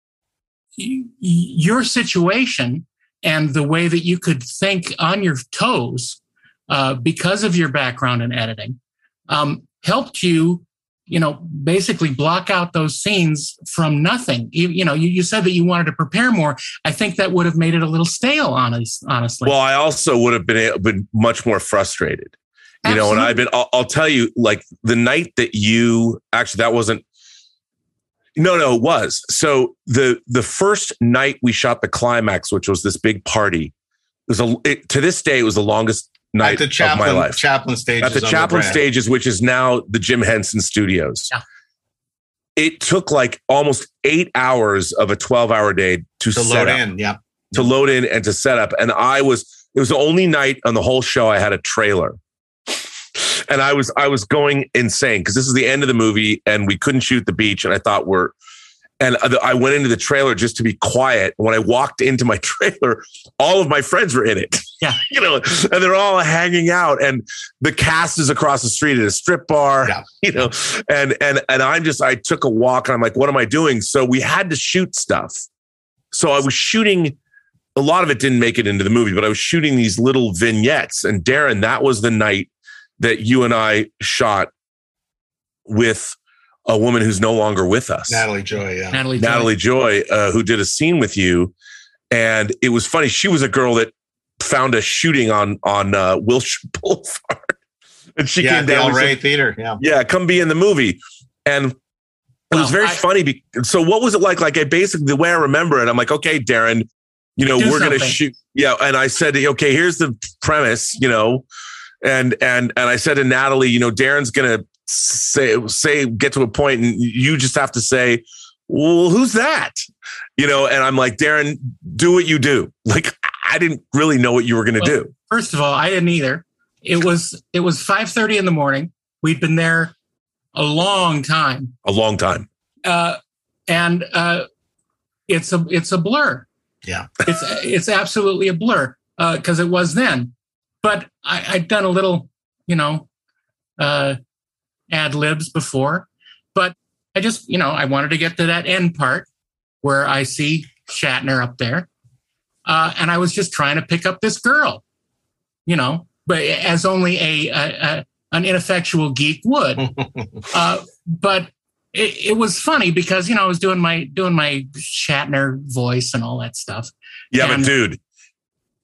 y- your situation and the way that you could think on your toes uh, because of your background in editing um, helped you, you know, basically block out those scenes from nothing. You, you know, you, you said that you wanted to prepare more. I think that would have made it a little stale, honest, honestly. Well, I also would have been, been much more frustrated. You know, Absolutely. And I've been, I'll, I'll tell you, like the night that you actually, that wasn't, no, no, it was. So the, the first night we shot the climax, which was this big party, it was a, it, to this day, it was the longest night the Chaplin, of my life. Chaplin stages. At the Chaplin stages, which is now the Jim Henson Studios. Yeah. It took like almost eight hours of a twelve hour day to, to set load up, in. Yeah. To load in and to set up. And I was, it was the only night on the whole show I had a trailer. And I was I was going insane because this is the end of the movie and we couldn't shoot the beach. And I thought we're and I went into the trailer just to be quiet. When I walked into my trailer, all of my friends were in it. Yeah, you know, and they're all hanging out. And the cast is across the street at a strip bar. Yeah. You know, and and and I'm just I took a walk and I'm like, what am I doing? So we had to shoot stuff. So I was shooting a lot of it didn't make it into the movie, but I was shooting these little vignettes. And Daren, that was the night that you and I shot with a woman who's no longer with us. Natalie Joy. Yeah. Natalie Joy, Natalie Joy uh, who did a scene with you. And it was funny. She was a girl that found a shooting on, on uh, Wilshire Boulevard. And she yeah, came down. The Del Rey Theater. Yeah. Yeah. Come be in the movie. And it was very I, funny. So what was it like? Like, I basically, the way I remember it, I'm like, okay, Daren, you know, we're going to shoot. Yeah. And I said, okay, here's the premise, you know, and, and, and I said to Natalie, you know, Daren's going to say, say, get to a point and you just have to say, well, who's that? You know? And I'm like, Daren, do what you do. Like, I didn't really know what you were going to well, do. First of all, I didn't either. It was, it was five thirty in the morning. We'd been there a long time. A long time. Uh, and uh, it's a it's a blur. Yeah. it's it's absolutely a blur because uh, it was then. But I, I'd done a little, you know, uh, ad libs before. But I just, you know, I wanted to get to that end part where I see Shatner up there. Uh, and I was just trying to pick up this girl, you know, but as only a, a, a an ineffectual geek would. Uh, but it, it was funny because, you know, I was doing my doing my Shatner voice and all that stuff. Yeah, and, but dude,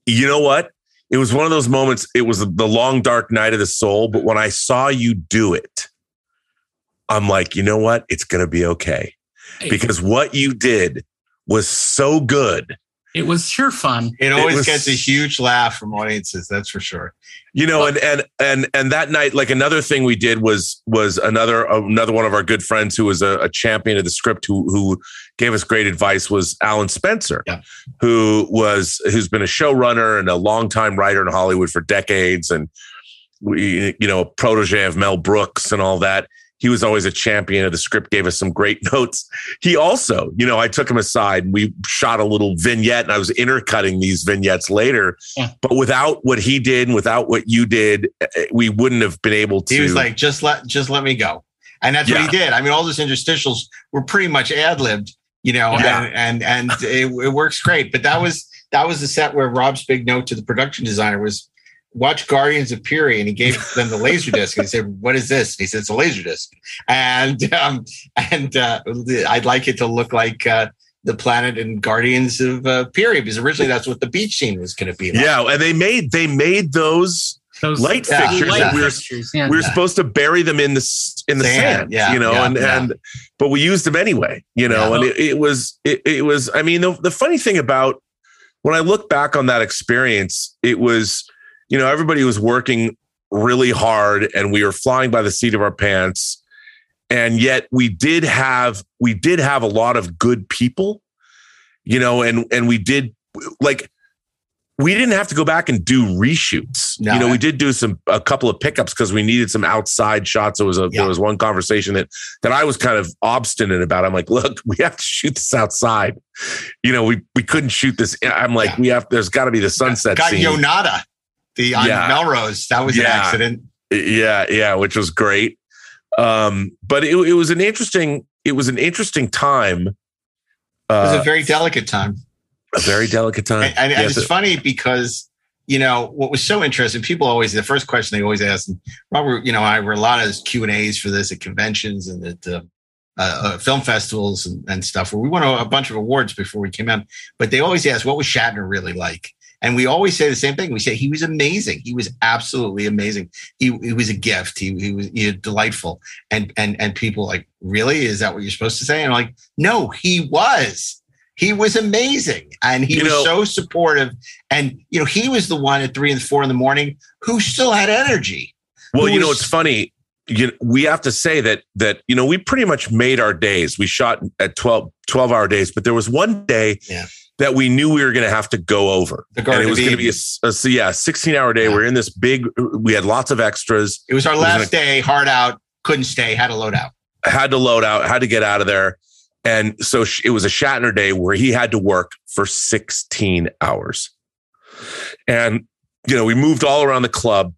you know what? It was one of those moments. It was the long, dark night of the soul. But when I saw you do it, I'm like, you know what? It's going to be okay. Because what you did was so good. It was sure fun. It always it was, gets a huge laugh from audiences. That's for sure. You know, well, and, and, and, and that night, like another thing we did was, was another, another one of our good friends who was a, a champion of the script, who, who gave us great advice, was Alan Spencer, yeah. who was, who's been a showrunner and a longtime writer in Hollywood for decades. And we, you know, a protege of Mel Brooks and all that. He was always a champion of the script, gave us some great notes. He also, you know, I took him aside and we shot a little vignette, and I was intercutting these vignettes later. Yeah. But without what he did and without what you did, we wouldn't have been able to. He was like, just let, just let me go. And that's yeah. what he did. I mean, all those interstitials were pretty much ad-libbed, you know, yeah. and, and, and it, it works great. But that was, that was the set where Rob's big note to the production designer was, watch Guardians of Piri, and he gave them the Laserdisc. And he said, "What is this?" And he said, "It's a Laserdisc." And um, and uh, I'd like it to look like uh, the planet in Guardians of uh, Piri, because originally that's what the beach scene was going to be like. Yeah, and they made they made those, those light yeah, fixtures. Light we were, fixtures. Yeah. we were supposed to bury them in the in the sand, sand yeah, you know, yeah, and yeah. and but we used them anyway, you know. Yeah. And it, it was it, it was. I mean, the, the funny thing about when I look back on that experience, it was. You know, everybody was working really hard and we were flying by the seat of our pants. And yet we did have, we did have a lot of good people, you know, and, and we did like, we didn't have to go back and do reshoots. No. You know, we did do some, a couple of pickups because we needed some outside shots. It was a, yeah. There was one conversation that, that I was kind of obstinate about. I'm like, look, we have to shoot this outside. You know, we, we couldn't shoot this. I'm like, yeah. we have, there's gotta be the sunset got scene. Yonada. The on yeah. Melrose, that was yeah. an accident. Yeah, yeah, which was great. Um, but it, it was an interesting, it was an interesting time. Uh, it was a very delicate time. A very delicate time. And, and, yes, and it's it, funny because, you know, what was so interesting, people always, the first question they always ask, and Robert, you know, I were a lot of Q and A's for this at conventions and at uh, uh, film festivals and, and stuff, where we won a, a bunch of awards before we came out. But they always ask, what was Shatner really like? And we always say the same thing. We say he was amazing. He was absolutely amazing. He, he was a gift. He, he was he was delightful. And and and people like, really? Is that what you're supposed to say? And I'm like, no, he was. He was amazing. And he you was know, so supportive. And, you know, he was the one at three and four in the morning who still had energy. Well, you was, know, it's funny. You, we have to say that, that, you know, we pretty much made our days. We shot at twelve, twelve hour days, but there was one day yeah. that we knew we were going to have to go over. And it was going to be a, a so yeah, sixteen hour day. Yeah. We're in this big, we had lots of extras. It was our last was gonna, day, hard out, couldn't stay, had to load out. Had to load out, had to get out of there. And so sh- it was a Shatner day where he had to work for sixteen hours. And, you know, we moved all around the club,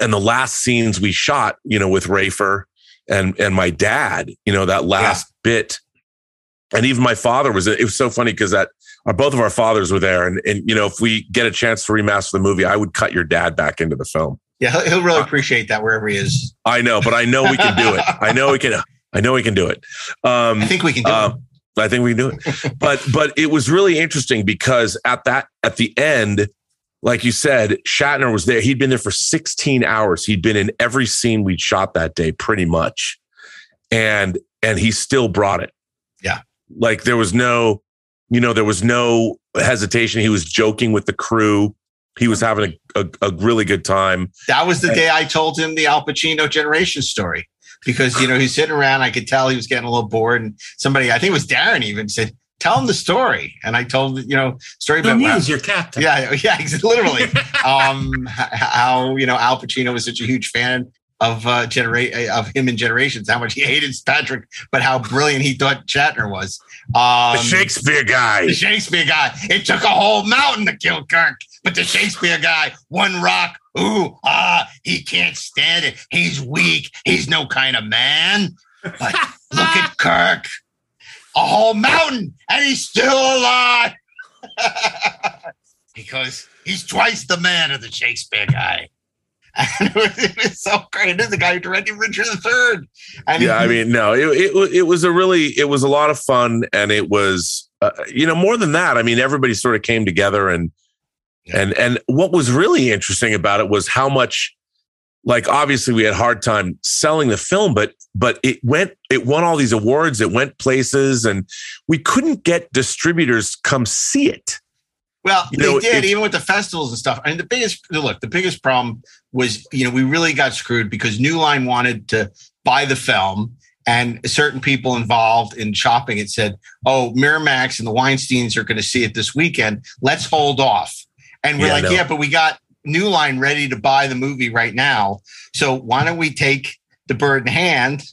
and the last scenes we shot, you know, with Rafer and, and my dad, you know, that last yeah. bit And even my father was, it was so funny because that our, both of our fathers were there. And, and, you know, if we get a chance to remaster the movie, I would cut your dad back into the film. Yeah, he'll really appreciate that wherever he is. I know, but I know we can do it. I know we can. I know we can do it. Um, I think we can do um, it. I think we can do it. But but it was really interesting because at that at the end, like you said, Shatner was there. He'd been there for sixteen hours. He'd been in every scene we'd shot that day, pretty much, and and he still brought it. Yeah, like there was no, you know, there was no hesitation. He was joking with the crew. He was having a, a, a really good time. That was the day I told him the Al Pacino generation story because, you know, he's sitting around. I could tell he was getting a little bored. And somebody, I think it was Daren, even said, tell him the story. And I told, you know, story about wow, your captain. Yeah, yeah, literally. um, how, you know, Al Pacino was such a huge fan of uh, genera- of him in Generations, how much he hated Patrick, but how brilliant he thought Shatner was. Um, the Shakespeare guy. The Shakespeare guy. It took a whole mountain to kill Kirk, but the Shakespeare guy, one rock, ooh, ah, he can't stand it. He's weak. He's no kind of man. But look at Kirk, a whole mountain, and he's still alive. Because he's twice the man of the Shakespeare guy. And it was, it was so great. It is the guy who directed Richard the Third. I mean, yeah, I mean, no, it, it it was a really, it was a lot of fun. And it was, uh, you know, more than that, I mean, everybody sort of came together. And, yeah. and, and what was really interesting about it was how much, like, obviously we had a hard time selling the film, but, but it went, it won all these awards. It went places and we couldn't get distributors come see it. Well, you know, they did, even with the festivals and stuff. I mean, the biggest, look, the biggest problem was, you know, we really got screwed because New Line wanted to buy the film and certain people involved in shopping it said, oh, Miramax and the Weinsteins are going to see it this weekend. Let's hold off. And we're yeah, like, yeah, but we got New Line ready to buy the movie right now. So why don't we take the bird in hand?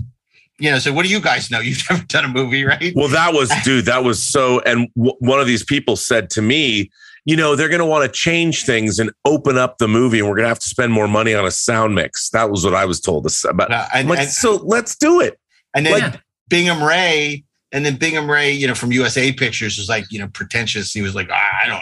You know, so what do you guys know? You've never done a movie, right? Well, that was, dude, that was so. And w- one of these people said to me, you know, they're going to want to change things and open up the movie and we're going to have to spend more money on a sound mix. That was what I was told about. Uh, and, like, and, so let's do it. And then like, yeah. Bingham Ray, and then Bingham Ray, you know, from U S A Pictures was like, you know, pretentious. He was like, ah, I don't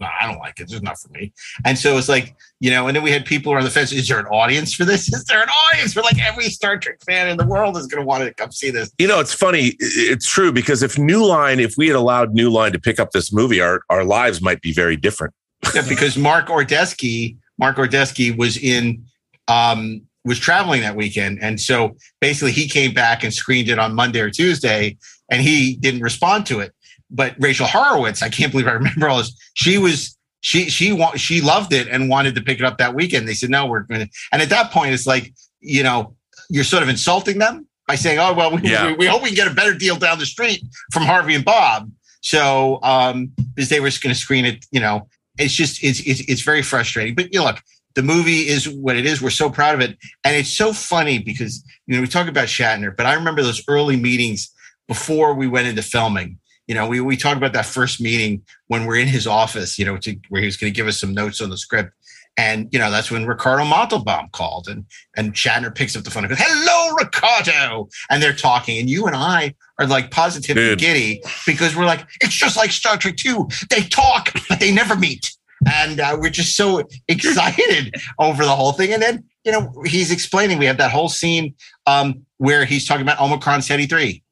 not, I don't like it. This is not for me. And so it's like, you know, and then we had people on the fence. Is there an audience for this? Is there an audience for like every Star Trek fan in the world is going to want to come see this? You know, it's funny. It's true because if New Line, if we had allowed New Line to pick up this movie, our, our lives might be very different. Yeah, because Mark Ordesky, Mark Ordesky was in, um, was traveling that weekend. And so basically he came back and screened it on Monday or Tuesday and he didn't respond to it. But Rachel Horowitz, I can't believe I remember all this. She was, she, she, she loved it and wanted to pick it up that weekend. They said, no, we're going to. And at that point, it's like, you know, you're sort of insulting them by saying, oh, well, we, yeah. we, we hope we can get a better deal down the street from Harvey and Bob. So, um, because they were just going to screen it, you know, it's just, it's, it's, it's very frustrating, but you know, look, the movie is what it is. We're so proud of it. And it's so funny because, you know, we talk about Shatner, but I remember those early meetings before we went into filming. You know, we, we talked about that first meeting when we're in his office, you know, to, where he was going to give us some notes on the script. And, you know, that's when Ricardo Montalban called and, and Shatner picks up the phone and goes, hello, Ricardo. And they're talking. And you and I are like positively Dude. giddy because we're like, it's just like Star Trek two. They talk, but they never meet. And uh, we're just so excited over the whole thing. And then, you know, he's explaining, we have that whole scene um, where he's talking about Omicron seventy-three.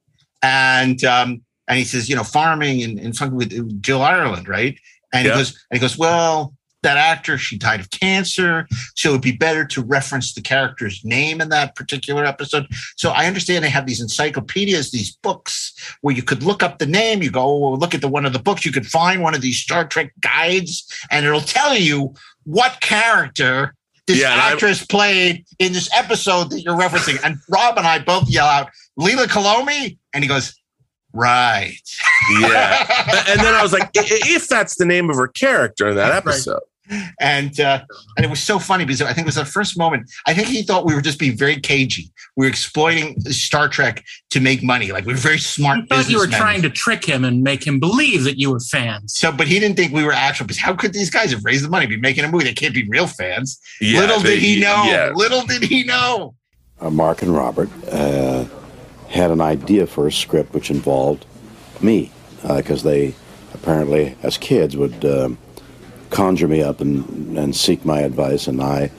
And um, and he says, you know, farming and, and fucking with Jill Ireland, right? And yeah. he goes, and he goes, well, that actor, she died of cancer. So it would be better to reference the character's name in that particular episode. So I understand they have these encyclopedias, these books where you could look up the name. You go well, look at the one of the books. You could find one of these Star Trek guides and it'll tell you what character this yeah, actress I- played in this episode that you're referencing. And Rob and I both yell out, Lila Kalomi. And he goes, right. Yeah. And then I was like, if that's the name of her character in that episode. And uh, and it was so funny because I think it was the first moment. I think he thought we were just being very cagey. We were exploiting Star Trek to make money. Like we were very smart. I thought you were trying to trick him and make him believe that you were fans. So, but he didn't think we were actual. Because how could these guys have raised the money, be making a movie? They can't be real fans. Yeah, little they, did he know. Yeah. Little did he know. Uh, Mark and Robert uh, had an idea for a script which involved me, because uh, they apparently, as kids, would uh, conjure me up and, and seek my advice, and I,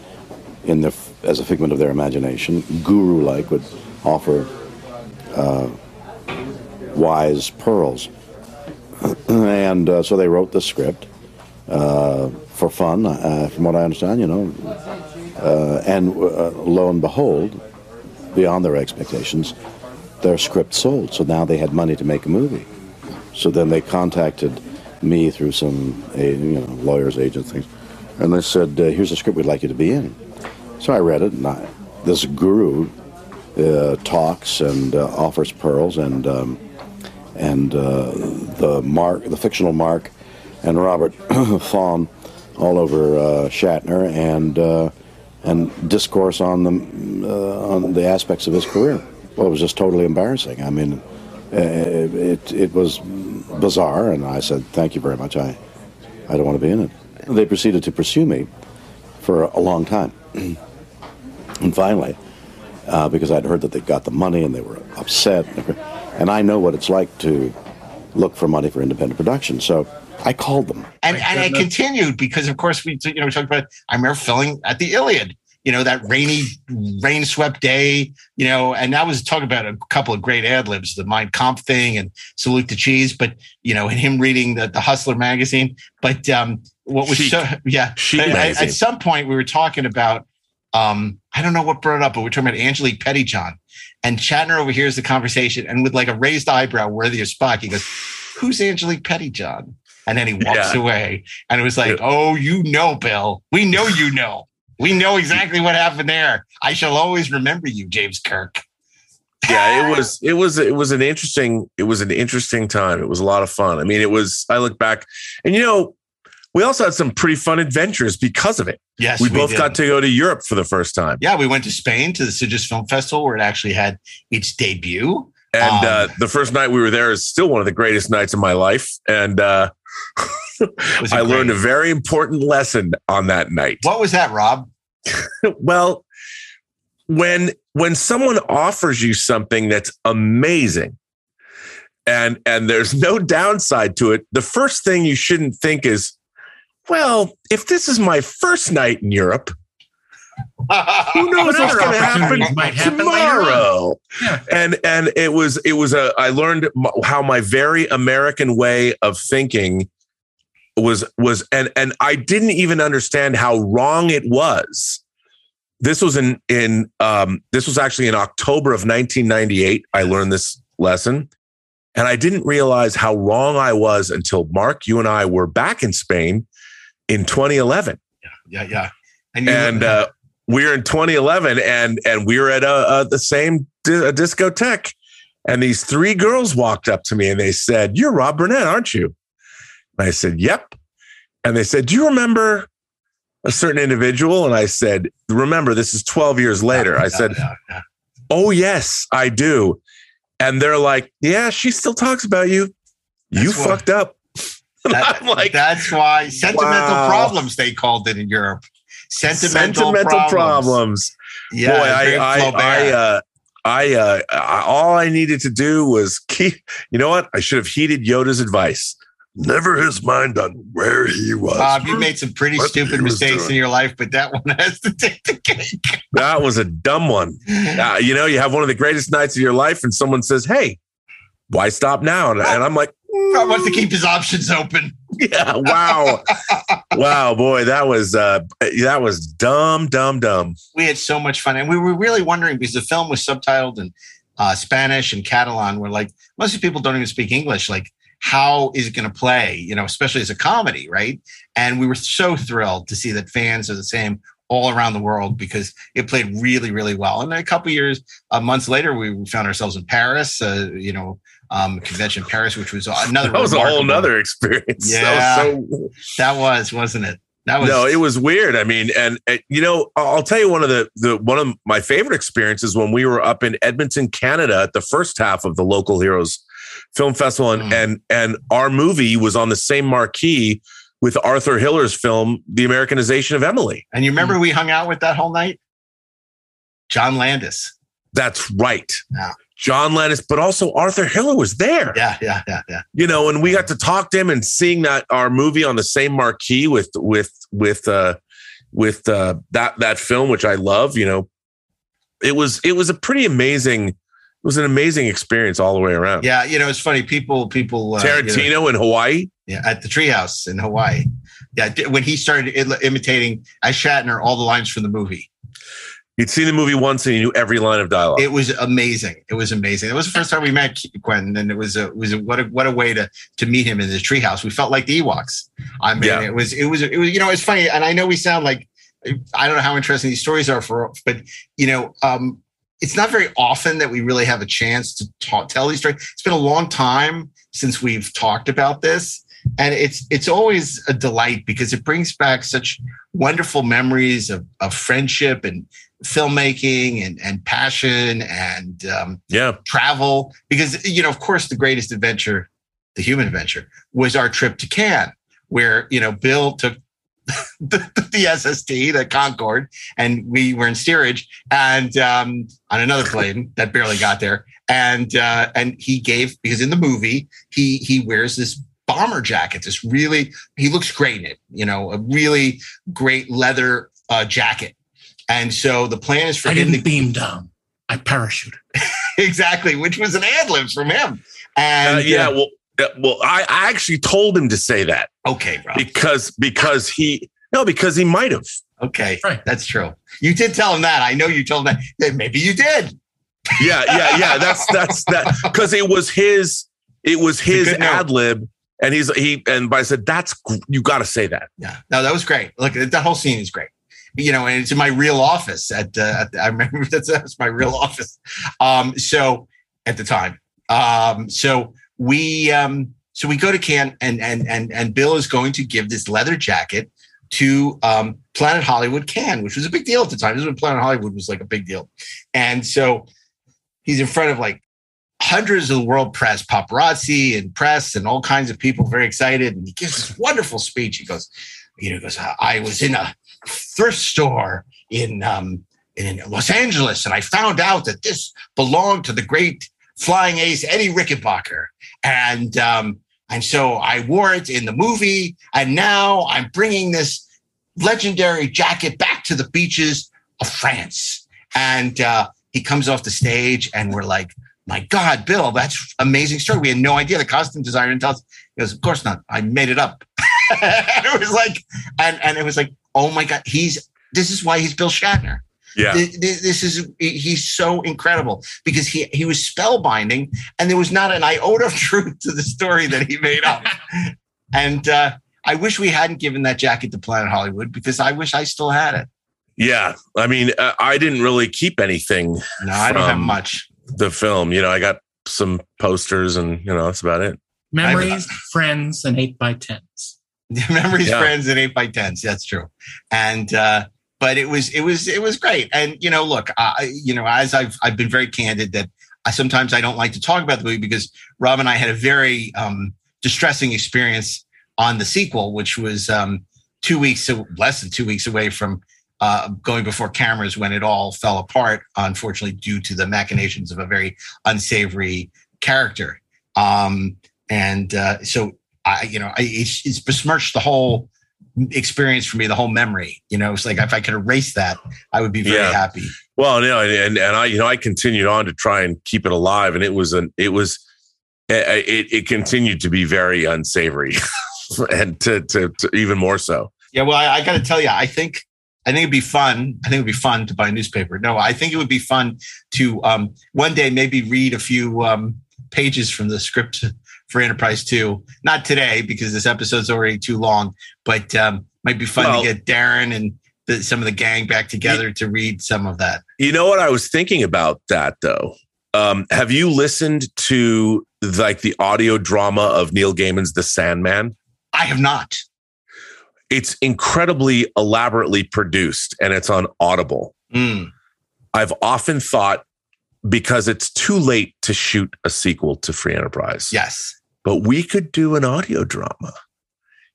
in the, as a figment of their imagination, guru-like, would offer uh, wise pearls. And uh, so they wrote the script uh, for fun, uh, from what I understand, you know. Uh, and uh, lo and behold, beyond their expectations, their script sold. So now they had money to make a movie. So then they contacted me through some you know, lawyers, agents, things. And they said, uh, here's a script we'd like you to be in. So I read it, and I, this guru uh, talks and uh, offers pearls, and um, and uh, the Mark, the fictional Mark, and Robert fawn all over uh, Shatner, and uh, and discourse on the uh, on the aspects of his career. Well, it was just totally embarrassing. I mean, it it, it was bizarre, and I said, thank you very much. I I don't want to be in it. They proceeded to pursue me for a long time. And finally, uh, because I'd heard that they got the money and they were upset, and I know what it's like to look for money for independent production, so I called them. And, and it continued because, of course, we you know we talked about. I remember filming at the Iliad, you know, that rainy, rain-swept day, you know, and that was talking about a couple of great ad libs, the Mein Kampf thing and Salute the Cheese, but you know, and him reading the, the Hustler magazine, but. Um, What was Chic. so yeah? At, at some point, we were talking about um, I don't know what brought it up, but we we're talking about Angelique Pettyjohn, and Shatner overhears the conversation, and with like a raised eyebrow worthy of Spock, he goes, "Who's Angelique Pettyjohn?" And then he walks yeah. away, and it was like, yeah. "Oh, you know, Bill, we know you know, we know exactly what happened there. I shall always remember you, James Kirk." Yeah, it was it was it was an interesting it was an interesting time. It was a lot of fun. I mean, it was. I look back, and you know. We also had some pretty fun adventures because of it. Yes, we, we both did. Got to go to Europe for the first time. Yeah, we went to Spain to the Sitges Film Festival where it actually had its debut. And um, uh, the first night we were there is still one of the greatest nights of my life. And uh, I learned a very important lesson on that night. What was that, Rob? Well, when when someone offers you something that's amazing, and and there's no downside to it, the first thing you shouldn't think is, well, if this is my first night in Europe, who knows what's going to happen tomorrow? Yeah. And and it was it was a I learned how my very American way of thinking was was and and I didn't even understand how wrong it was. This was in in um, this was actually in October of nineteen ninety-eight. I learned this lesson. And I didn't realize how wrong I was until Mark, you and I were back in Spain in twenty eleven. Yeah, yeah, yeah. And, and uh, we were in twenty eleven, and and we were at a, a, the same di- a discotheque. And these three girls walked up to me and they said, "You're Rob Burnett, aren't you?" And I said, "Yep." And they said, "Do you remember a certain individual?" And I said, "Remember, this is twelve years later." I said, "Oh, yes, I do." And they're like, "Yeah, she still talks about you. That's you why, fucked up." That, I'm like, that's why sentimental wow. problems, they called it in Europe. Sentimental, sentimental problems. problems. Yeah, boy, I, I, I, uh, I, uh, all I needed to do was keep. You know what? I should have heeded Yoda's advice. Never his mind on where he was. Bob, you made some pretty stupid mistakes in your life, but that one has to take the cake. That was a dumb one. Uh, you know, you have one of the greatest nights of your life, and someone says, "Hey, why stop now?" And, and I'm like, mm. "Rob wants to keep his options open." Yeah. Wow. Wow, boy, that was uh, that was dumb, dumb, dumb. We had so much fun, and we were really wondering because the film was subtitled in uh, Spanish and Catalan. We're like, most of the people don't even speak English, like. How is it going to play, you know, especially as a comedy, right? And we were so thrilled to see that fans are the same all around the world because it played really, really well. And then a couple of years, uh, months later, we found ourselves in Paris, uh, you know, um, convention in Paris, which was another. That was a whole nother experience. Yeah, that was, so... that was, wasn't it? That was. No, it was weird. I mean, and, and you know, I'll tell you one of the, the one of my favorite experiences when we were up in Edmonton, Canada, at the first half of the Local Heroes Film Festival, and, mm. and and our movie was on the same marquee with Arthur Hiller's film, The Americanization of Emily. And you remember mm. we hung out with that whole night? John Landis. That's right. Yeah. John Landis, but also Arthur Hiller was there. Yeah, yeah, yeah, yeah. You know, and we got to talk to him, and seeing that our movie on the same marquee with with with uh, with uh, that that film, which I love. You know, it was it was a pretty amazing. It was an amazing experience all the way around. Yeah, you know, it's funny. People, people. Uh, Tarantino you know, in Hawaii. Yeah, at the Treehouse in Hawaii. Yeah, when he started imitating as Shatner all the lines from the movie. You'd seen the movie once and you knew every line of dialogue. It was amazing. It was amazing. It was the first time we met Quentin, and it was a, it was a, what a what a way to to meet him in the Treehouse. We felt like the Ewoks. I mean, yeah. it was it was it was you know, it's funny, and I know we sound like I don't know how interesting these stories are for, but you know, um, it's not very often that we really have a chance to ta- tell these stories. It's been a long time since we've talked about this. And it's it's always a delight because it brings back such wonderful memories of, of friendship and filmmaking and, and passion and um, yeah. travel. Because, you know, of course, the greatest adventure, the human adventure, was our trip to Cannes, where, you know, Bill took the, the S S T, the Concorde, and we were in steerage and um, on another plane that barely got there. And uh, and he gave, because in the movie, he he wears this bomber jacket, this really, he looks great in it, you know, a really great leather uh, jacket. And so the plan is for I him didn't to beam down. I parachuted. Exactly. Which was an ad lib from him. And uh, yeah, uh, well, uh, well, I, I actually told him to say that. Okay. Rob. Because, because he, no, because he might've. Okay. Right. That's true. You did tell him that. I know you told him that. Maybe you did. Yeah. Yeah. Yeah. That's, that's that. Cause it was his, it was his ad lib. And he's he and but I said, that's you got to say that. Yeah, no, that was great. Look, that whole scene is great. You know, and it's in my real office at. Uh, at I remember that's, that's my real office. Um, so at the time, um, so we um, so we go to Cannes, and and and and Bill is going to give this leather jacket to um, Planet Hollywood Cannes, which was a big deal at the time. This is when Planet Hollywood was like a big deal, and so he's in front of like hundreds of the world press, paparazzi and press and all kinds of people very excited. And he gives this wonderful speech. He goes, you know, he goes, I was in a thrift store in, um, in Los Angeles. And I found out that this belonged to the great flying ace, Eddie Rickenbacker. And, um, and so I wore it in the movie. And now I'm bringing this legendary jacket back to the beaches of France. And, uh, he comes off the stage and we're like, my God, Bill, that's an amazing story. We had no idea. The costume designer didn't tell us. He goes, of course not. I made it up. And it was like, and, and it was like, oh my God, he's, this is why he's Bill Shatner. Yeah. This, this is, he's so incredible because he, he was spellbinding and there was not an iota of truth to the story that he made up. And uh, I wish we hadn't given that jacket to Planet Hollywood because I wish I still had it. Yeah. I mean, uh, I didn't really keep anything. No, I don't from- have much. The film, you know, I got some posters and, you know, that's about it. Memories, friends, and eight by tens. Memories, yeah. friends, and eight by tens. That's true. And, uh, but it was, it was, it was great. And, you know, look, I, you know, as I've, I've been very candid that I, sometimes I don't like to talk about the movie because Rob and I had a very, um, distressing experience on the sequel, which was, um, two weeks, less than two weeks away from, Uh, going before cameras when it all fell apart, unfortunately, due to the machinations of a very unsavory character. Um, and uh, so, I, you know, I, it's, it's besmirched the whole experience for me, the whole memory. You know, it's like if I could erase that, I would be very yeah. happy. Well, no, and and I, you know, I continued on to try and keep it alive, and it was an, it was, it it continued to be very unsavory, and to, to to even more so. Yeah, well, I, I got to tell you, I think. I think it'd be fun. I think it'd be fun to buy a newspaper. No, I think it would be fun to um, one day maybe read a few um, pages from the script for Enterprise two. Not today because this episode's already too long, but um, might be fun well, to get Daren and the, some of the gang back together you, to read some of that. You know what I was thinking about that though. Um, have you listened to like the audio drama of Neil Gaiman's The Sandman? I have not. It's incredibly elaborately produced and it's on Audible. Mm. I've often thought because it's too late to shoot a sequel to Free Enterprise. Yes. But we could do an audio drama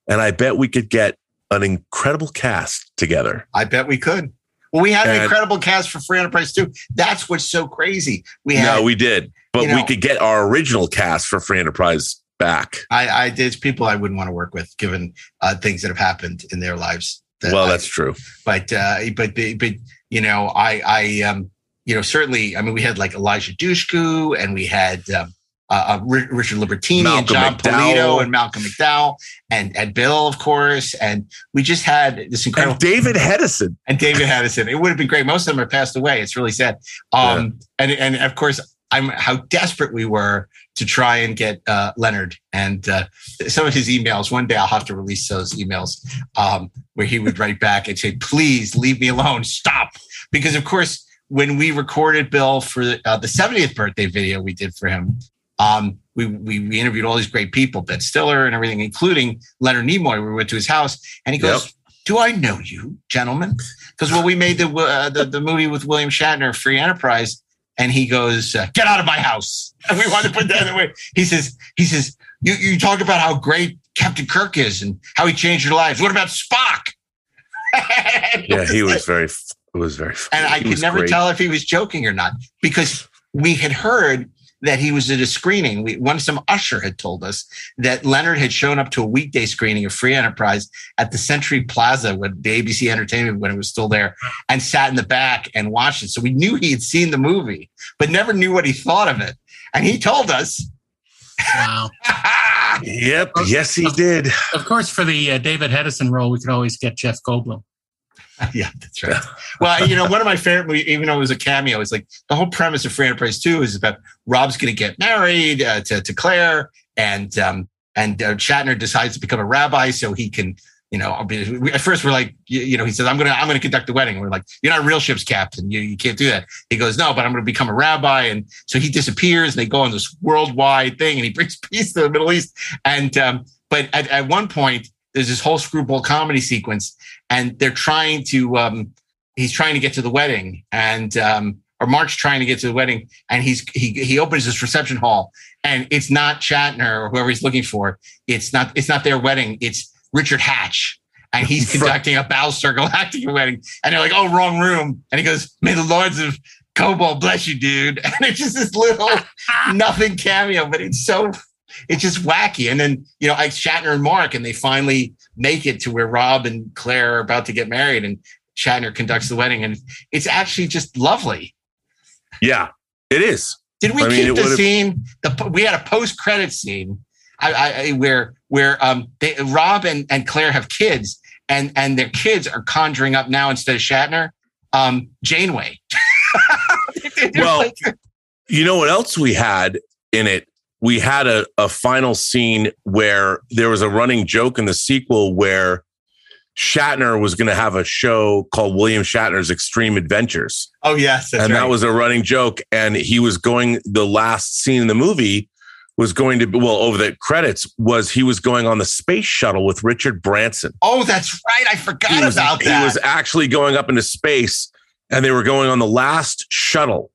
and I bet we could get an incredible cast together. I bet we could. Well, we had an and, incredible cast for Free Enterprise too. That's what's so crazy. We had, no, we did, but you know, we could get our original cast for Free Enterprise back. I, I there's people I wouldn't want to work with, given uh, things that have happened in their lives. That well, I, that's true. But uh, but but you know, I I um you know certainly. I mean, we had like Elijah Dushku, and we had um, uh, Richard Libertini, Malcolm and John McDowell. Polito, and Malcolm McDowell, and and Bill, of course. And we just had this incredible. And David Hedison. And David Hedison. It would have been great. Most of them are passed away. It's really sad. Um, yeah. And and of course, I'm how desperate we were to try and get uh, Leonard and uh, some of his emails. One day I'll have to release those emails um, where he would write back and say, please leave me alone. Stop. Because, of course, when we recorded Bill for uh, the seventieth birthday video we did for him, um, we, we we interviewed all these great people, Ben Stiller and everything, including Leonard Nimoy. We went to his house and he goes, yep. Do I know you, gentlemen? Because when we made the, uh, the the movie with William Shatner, Free Enterprise, and he goes, uh, get out of my house. And we want to put that in the way. He says, he says, you, you talk about how great Captain Kirk is and how he changed your lives. What about Spock? Yeah, he was very, it was very, and I could never great. tell if he was joking or not, because we had heard that he was at a screening. We, one, some usher had told us that Leonard had shown up to a weekday screening of Free Enterprise at the Century Plaza with the A B C Entertainment when it was still there, and sat in the back and watched it. So we knew he had seen the movie, but never knew what he thought of it. And he told us. Wow. Yep. Course, yes, he of, did. Of course, for the uh, David Hedison role, we could always get Jeff Goldblum. Yeah, that's right. Well, you know, one of my favorite, even though it was a cameo, is like the whole premise of Free Enterprise two is about Rob's going to get married uh, to, to Claire, and um, and uh, Shatner decides to become a rabbi so he can, you know, be, at first we're like, you, you know, he says, I'm going to I'm going to conduct the wedding. We're like, you're not a real ship's captain. You, you can't do that. He goes, no, but I'm going to become a rabbi. And so he disappears and they go on this worldwide thing and he brings peace to the Middle East. And um, but at, at one point, there's this whole screwball comedy sequence and they're trying to, um, he's trying to get to the wedding and, um, or Mark's trying to get to the wedding and he's, he, he opens this reception hall and it's not Shatner or whoever he's looking for. It's not, it's not their wedding. It's Richard Hatch. And he's conducting a Battlestar Galactic wedding. And they're like, oh, wrong room. And he goes, may the lords of Cobol bless you, dude. And it's just this little nothing cameo, but it's so It's just wacky. And then, you know, like Shatner and Mark, and they finally make it to where Rob and Claire are about to get married and Shatner conducts the wedding. And it's actually just lovely. Yeah, it is. Did we I keep mean, the scene? The, we had a post-credit scene I, I, where where um, they, Rob and, and Claire have kids and, and their kids are conjuring up now instead of Shatner, um, Janeway. Well, like, you know what else we had in it? We had a, a final scene where there was a running joke in the sequel where Shatner was going to have a show called William Shatner's Extreme Adventures. Oh, yes. That's and right. That was a running joke. And he was going, the last scene in the movie was going to be, well, over the credits was he was going on the space shuttle with Richard Branson. Oh, that's right. I forgot he about was, that. He was actually going up into space and they were going on the last shuttle.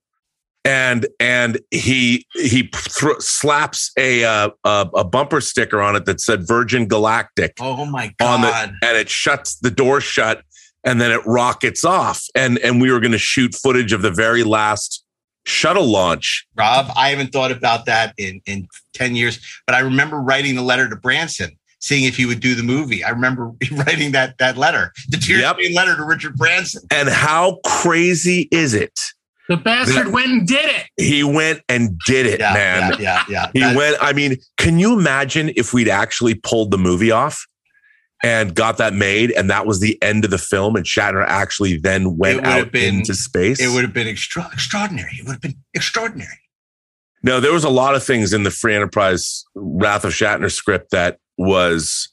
And and he he th- slaps a, uh, a a bumper sticker on it that said Virgin Galactic. Oh my God! On the, and it shuts the door shut, and then it rockets off. And and we were going to shoot footage of the very last shuttle launch. Rob, I haven't thought about that in in ten years, but I remember writing the letter to Branson, seeing if he would do the movie. I remember writing that that letter, the tears yep. letter to Richard Branson. And how crazy is it? The bastard went and did it. He went and did it, yeah, man. Yeah, yeah, yeah. He went. I mean, can you imagine if we'd actually pulled the movie off and got that made and that was the end of the film and Shatner actually then went out been, into space? It would have been extra- extraordinary. It would have been extraordinary. No, there was a lot of things in the Free Enterprise Wrath of Shatner script that was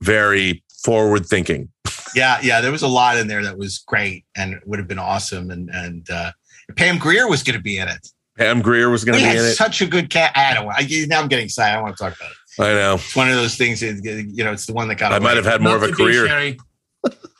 very forward thinking. Yeah, yeah, there was a lot in there that was great and would have been awesome. And and uh, Pam Grier was going to be in it. Pam Grier was going to be in it. Such a good cat. I don't want. I, now I'm getting excited. I don't want to talk about it. I know. It's one of those things. You know, it's the one that got. I away. might have had more not of a career.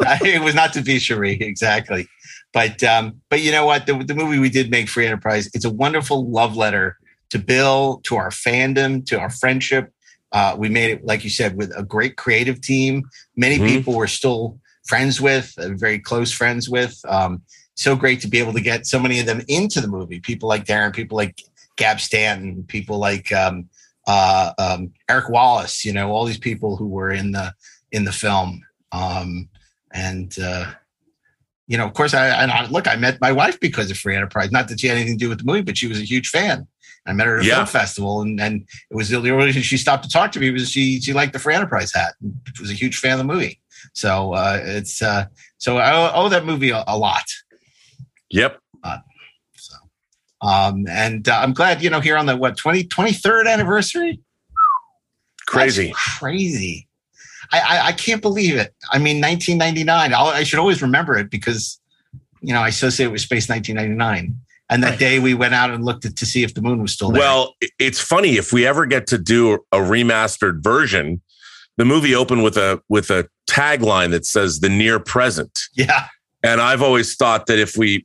It was not to be Cherie, exactly. But um, but you know what? The, the movie we did make, Free Enterprise, it's a wonderful love letter to Bill, to our fandom, to our friendship. Uh, we made it, like you said, with a great creative team. Many mm-hmm. people were still friends with, uh, very close friends with. Um, so great to be able to get so many of them into the movie. People like Daren, people like Gab Stanton, people like um, uh, um, Eric Wallace. You know, all these people who were in the in the film. Um, and uh, you know, of course, I, I look. I met my wife because of Free Enterprise. Not that she had anything to do with the movie, but she was a huge fan. I met her at a yeah. film festival, and, and it was the only reason she stopped to talk to me was she she liked the Free Enterprise hat. She was a huge fan of the movie. So uh, it's uh, so I owe that movie a, a lot. Yep. Uh, so, um, and uh, I'm glad, you know, here on the what twenty, twenty-third anniversary. Crazy, that's crazy. I, I I can't believe it. I mean, nineteen ninety-nine. I'll, I should always remember it because, you know, I associate it with Space nineteen ninety-nine. And that day we went out and looked at, to see if the moon was still there. Well, it's funny, if we ever get to do a remastered version, the movie opened with a with a tagline that says the near present. Yeah. And I've always thought that if we,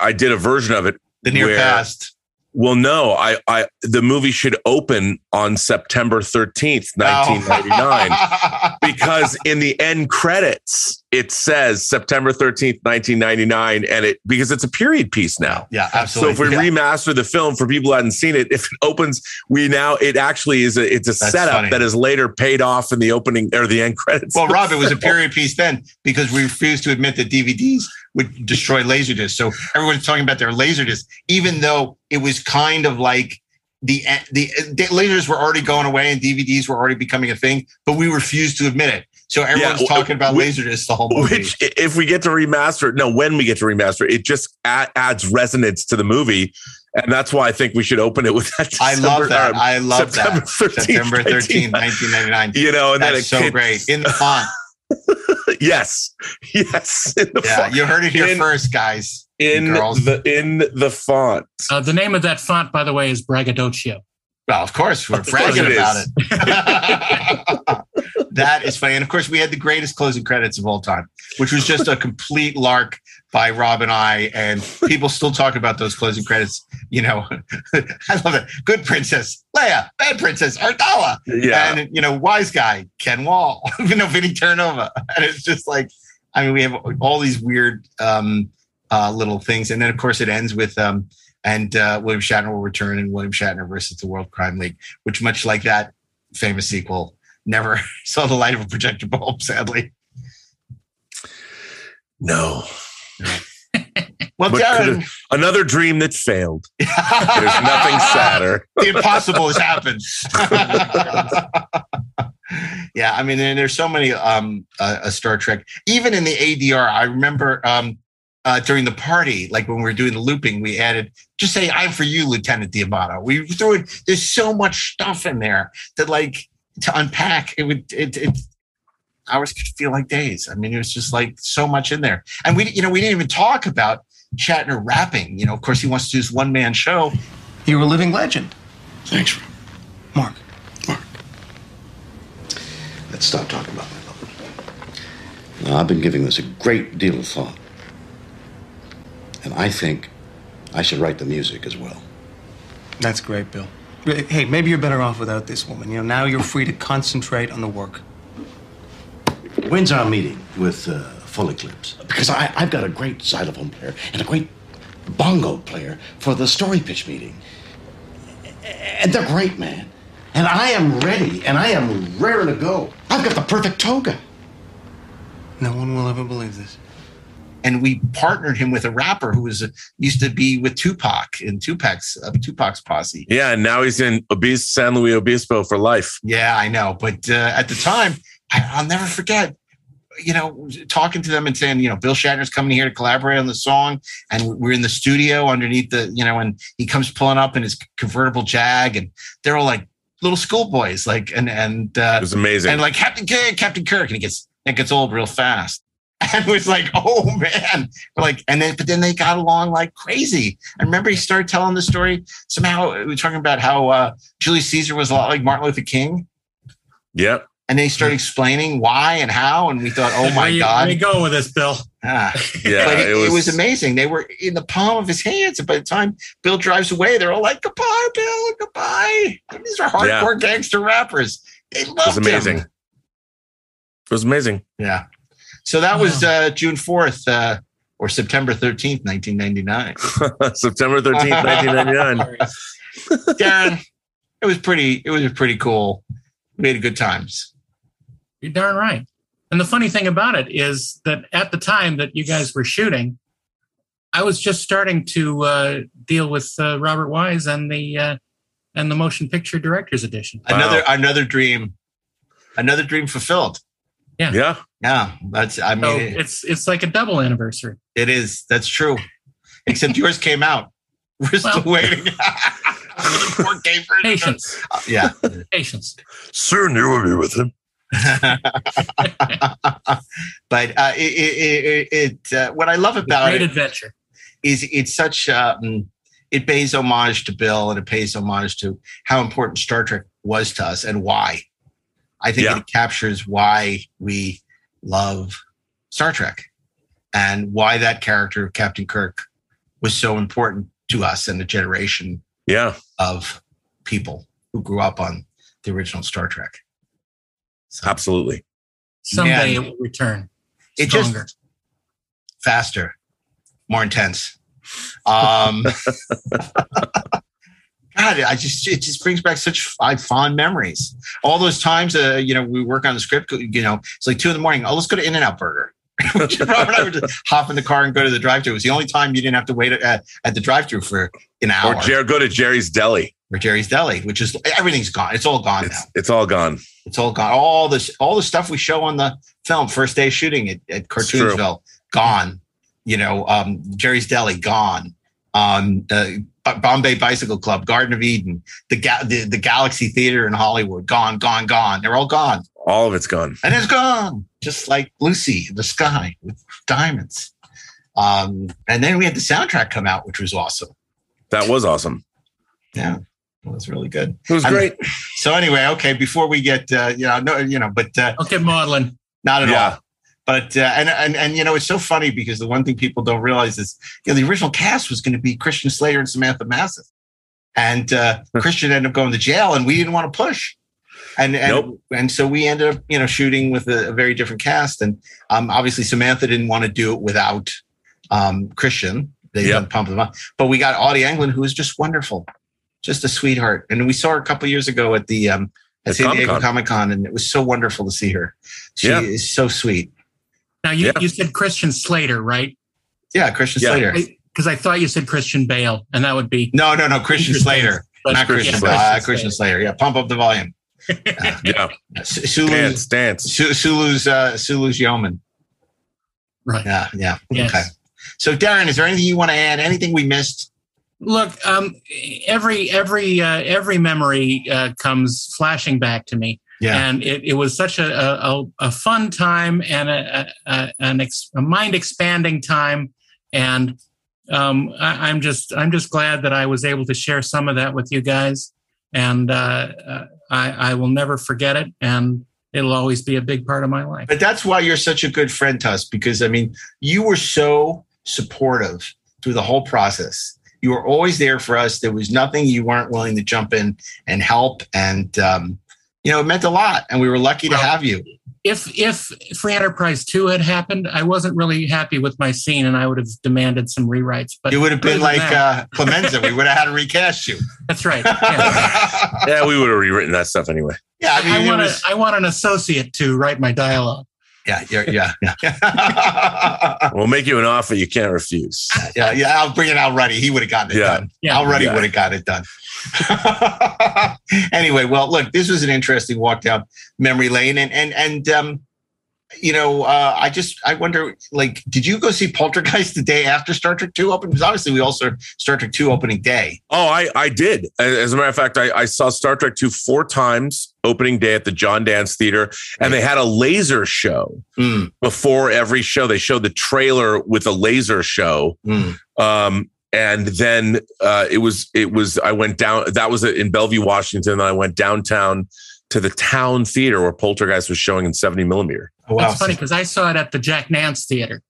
I did a version of it. The near where, past. Well, no, I, I, the movie should open on September thirteenth, nineteen ninety-nine, oh. Because in the end credits, it says September thirteenth, nineteen ninety-nine. And it, because it's a period piece now. Yeah, absolutely. So if we yeah. remaster the film for people who hadn't seen it, if it opens, we now, it actually is a, it's a That's setup funny. That is later paid off in the opening or the end credits. Well, Rob, it was a period piece then because we refused to admit that D V Ds would destroy Laserdisc. So everyone's talking about their Laserdisc, even though it was kind of like the, the the Laserdiscs were already going away and D V Ds were already becoming a thing, but we refused to admit it. So everyone's yeah, talking about which, Laserdisc the whole movie. Which, if we get to remaster it, no, when we get to remaster it, it just add, adds resonance to the movie. And that's why I think we should open it with that. December, I love that. I love September that. thirteenth, September thirteenth, nineteen ninety-nine. You know, and that's then it so came, great. In the font. Yes. Yes. Yeah, font. You heard it here in, first, guys. In the in the font. Uh, the name of that font, by the way, is Braggadocio. Well, of course, we're bragging about it. That is funny. And of course, we had the greatest closing credits of all time, which was just a complete lark by Rob and I. And people still talk about those closing credits. You know, I love it. Good Princess Leia, Bad Princess Ardala. Yeah. And, you know, Wise Guy, Ken Wall, you know, Vinnie Terranova. And it's just like, I mean, we have all these weird um, uh, little things. And then, of course, it ends with, um, and uh, William Shatner will return in William Shatner versus the World Crime League, which, much like that famous sequel, never saw the light of a projector bulb, sadly. No. Well, Daren, another dream that failed. There's nothing sadder. The impossible has happened. Yeah, I mean, and there's so many um, uh, a Star Trek. Even in the A D R, I remember um, uh, during the party, like when we were doing the looping, we added, just say, I'm for you, Lieutenant D'Amato. We threw it. There's so much stuff in there that, like, to unpack it would it, it hours could feel like days. I mean, it was just like so much in there. And we, you know, we didn't even talk about Shatner rapping. You know, of course, he wants to do his one man show. You're a living legend. Thanks, Mark. Mark, let's stop talking about my love. Now, I've been giving this a great deal of thought, and I think I should write the music as well. That's great, Bill. Hey, maybe you're better off without this woman. You know, now you're free to concentrate on the work. When's our meeting with uh, Full Eclipse? Because I, I've got a great xylophone player and a great bongo player for the story pitch meeting. And they're great, man. And I am ready, and I am raring to go. I've got the perfect toga. No one will ever believe this. And we partnered him with a rapper who was a, used to be with Tupac in Tupac's uh, Tupac's posse. Yeah, and now he's in Obis- San Luis Obispo for life. Yeah, I know. But uh, at the time, I, I'll never forget, you know, talking to them and saying, you know, Bill Shatner's coming here to collaborate on the song, and we're in the studio underneath the, you know, and he comes pulling up in his convertible Jag, and they're all like little schoolboys, like, and and uh, it was amazing, and like Captain Kirk, Captain Kirk, and it gets it gets old real fast. And was like, oh man, like, and then, but then they got along like crazy. I remember he started telling the story. Somehow we were talking about how uh, Julius Caesar was a lot like Martin Luther King. Yep. And they started explaining why and how, and we thought, oh my you, God. Where you going with this, Bill? Ah. Yeah, but it, it, was, it was amazing. They were in the palm of his hands. And by the time Bill drives away, they're all like, goodbye, Bill, goodbye. And these are hardcore yeah. gangster rappers. They loved it was amazing. Him. It was amazing. Yeah. So that wow. was uh, June fourth uh, or September thirteenth, nineteen ninety-nine. September thirteenth, nineteen ninety-nine. Darren, it was pretty, it was pretty cool. We had good times. You're darn right. And the funny thing about it is that at the time that you guys were shooting, I was just starting to uh, deal with uh, Robert Wise and the uh, and the Motion Picture Director's Edition. Wow. Another another dream, another dream fulfilled. Yeah, yeah, yeah. That's I mean, so it, it's it's like a double anniversary. It is. That's true. Except yours came out. We're well, still waiting. Patience. Yeah, patience. Sir knew I'd be with him. But uh, it, it, it uh, what I love about great it adventure is it's such um, it pays homage to Bill, and it pays homage to how important Star Trek was to us and why. I think yeah. it captures why we love Star Trek and why that character of Captain Kirk was so important to us and the generation yeah. of people who grew up on the original Star Trek. So, absolutely. Someday it will return. It just faster, more intense. Um, God, I just it just brings back such fond memories. All those times, uh, you know, we work on the script. You know, it's like two in the morning. Oh, let's go to In-N-Out Burger. Rob and I would just hop in the car and go to the drive-thru. It was the only time you didn't have to wait at, at the drive-thru for an hour. Or Jer- go to Jerry's Deli. Or Jerry's Deli, which is everything's gone. It's all gone it's, now. It's all gone. It's all gone. All this, all the stuff we show on the film, first day shooting at, at Cartoonsville, gone. You know, um, Jerry's Deli, gone. Um, uh, Bombay Bicycle Club, Garden of Eden, the, ga- the the Galaxy Theater in Hollywood, gone, gone, gone. They're all gone. All of it's gone. And it's gone, just like Lucy in the sky with diamonds. Um, and then we had the soundtrack come out, which was awesome. That was awesome. Yeah. It was really good. It was great. I'm, so anyway, okay. Before we get, uh, you know, no, you know, but uh, okay, maudlin, not at yeah. all. But uh, and and and you know, it's so funny because the one thing people don't realize is, you know, the original cast was going to be Christian Slater and Samantha Massett, and uh, Christian ended up going to jail, and we didn't want to push, and and nope. and so we ended up, you know, shooting with a, a very different cast, and um, obviously Samantha didn't want to do it without um, Christian. They yep. didn't pump them up, but we got Audie England, who was just wonderful. Just a sweetheart. And we saw her a couple of years ago at the um, at, at San Diego Comic Con, and it was so wonderful to see her. She yeah. is so sweet. Now, you, yeah. you said Christian Slater, right? Yeah, Christian yeah. Slater. Because I, I thought you said Christian Bale, and that would be... No, no, no, Christian Slater. Not Christian yeah, Slater. Uh, Christian Slater, yeah. Pump up the volume. Uh, yeah. Sulu's, dance, dance. Sulu's, uh, Sulu's yeoman. Right. Yeah, yeah. Yes. Okay. So, Darren, is there anything you want to add? Anything we missed? Look, um, every every uh, every memory uh, comes flashing back to me, yeah. and it, it was such a a, a fun time and a, a, an ex- a mind expanding time, and um, I, I'm just I'm just glad that I was able to share some of that with you guys, and uh, I, I will never forget it, and it'll always be a big part of my life. But that's why you're such a good friend to us, because I mean, you were so supportive through the whole process. You were always there for us. There was nothing you weren't willing to jump in and help. And, um, you know, it meant a lot. And we were lucky well, to have you. If if Free Enterprise two had happened, I wasn't really happy with my scene, and I would have demanded some rewrites. But it would have been like uh, Clemenza. We would have had to recast you. That's right. Yeah, yeah we would have rewritten that stuff anyway. Yeah, I, mean, I, want, was... a, I want an associate to write my dialogue. Yeah, yeah, yeah. We'll make you an offer you can't refuse. Yeah, yeah. I'll bring in Al Ruddy. He would have gotten it yeah. done. Yeah, Al Ruddy yeah. would have got it done. Anyway, well, look, this was an interesting walk down memory lane, and and and um, you know, uh, I just I wonder, like, did you go see Poltergeist the day after Star Trek two opened? Because obviously we all saw Star Trek two opening day. Oh, I I did. As a matter of fact, I, I saw Star Trek two four times. Opening day at the John Dance Theater, and they had a laser show mm. before every show. They showed the trailer with a laser show, mm. um, and then uh, it was it was. I went down. That was in Bellevue, Washington. And I went downtown to the Town Theater where Poltergeist was showing in seventy millimeter. Oh, wow. That's funny because I saw it at the Jack Nance Theater,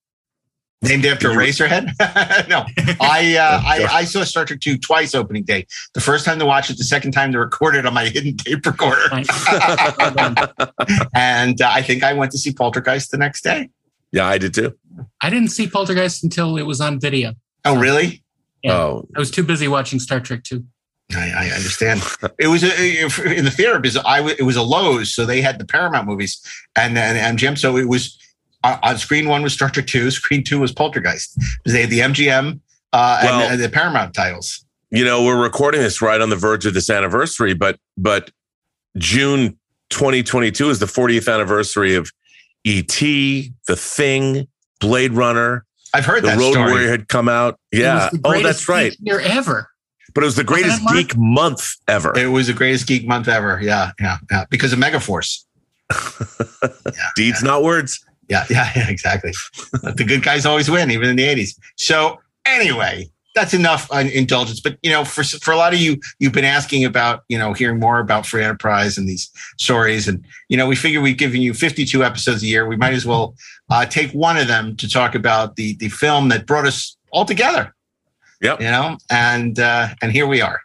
named after Eraserhead. no, I, uh, I I saw Star Trek two twice opening day. The first time to watch it, the second time to record it on my hidden tape recorder. And uh, I think I went to see Poltergeist the next day. Yeah, I did too. I didn't see Poltergeist until it was on video. Oh, really? Yeah. Oh, I was too busy watching Star Trek two. I, I understand. It was a, in the theater because I it was a Lowe's, so they had the Paramount movies and and M G M. So it was on screen one was Star Trek two, screen two was Poltergeist because they had the M G M uh, well, and, and the Paramount titles. You know, we're recording this right on the verge of this anniversary, but but June twenty twenty-two is the fortieth anniversary of E T, The Thing, Blade Runner. I've heard the that Road story. Warrior had come out. Yeah. Oh, that's right. Year ever. But it was the greatest geek month ever. It was the greatest geek month ever. Yeah, yeah, yeah. Because of Megaforce. yeah, Deeds, yeah. not words. Yeah, yeah, yeah, exactly. The good guys always win, even in the eighties. So anyway, that's enough on indulgence. But, you know, for for a lot of you, you've been asking about, you know, hearing more about Free Enterprise and these stories. And, you know, we figure we've given you fifty-two episodes a year. We might as well uh, take one of them to talk about the the film that brought us all together. Yep. You know, and uh, and here we are.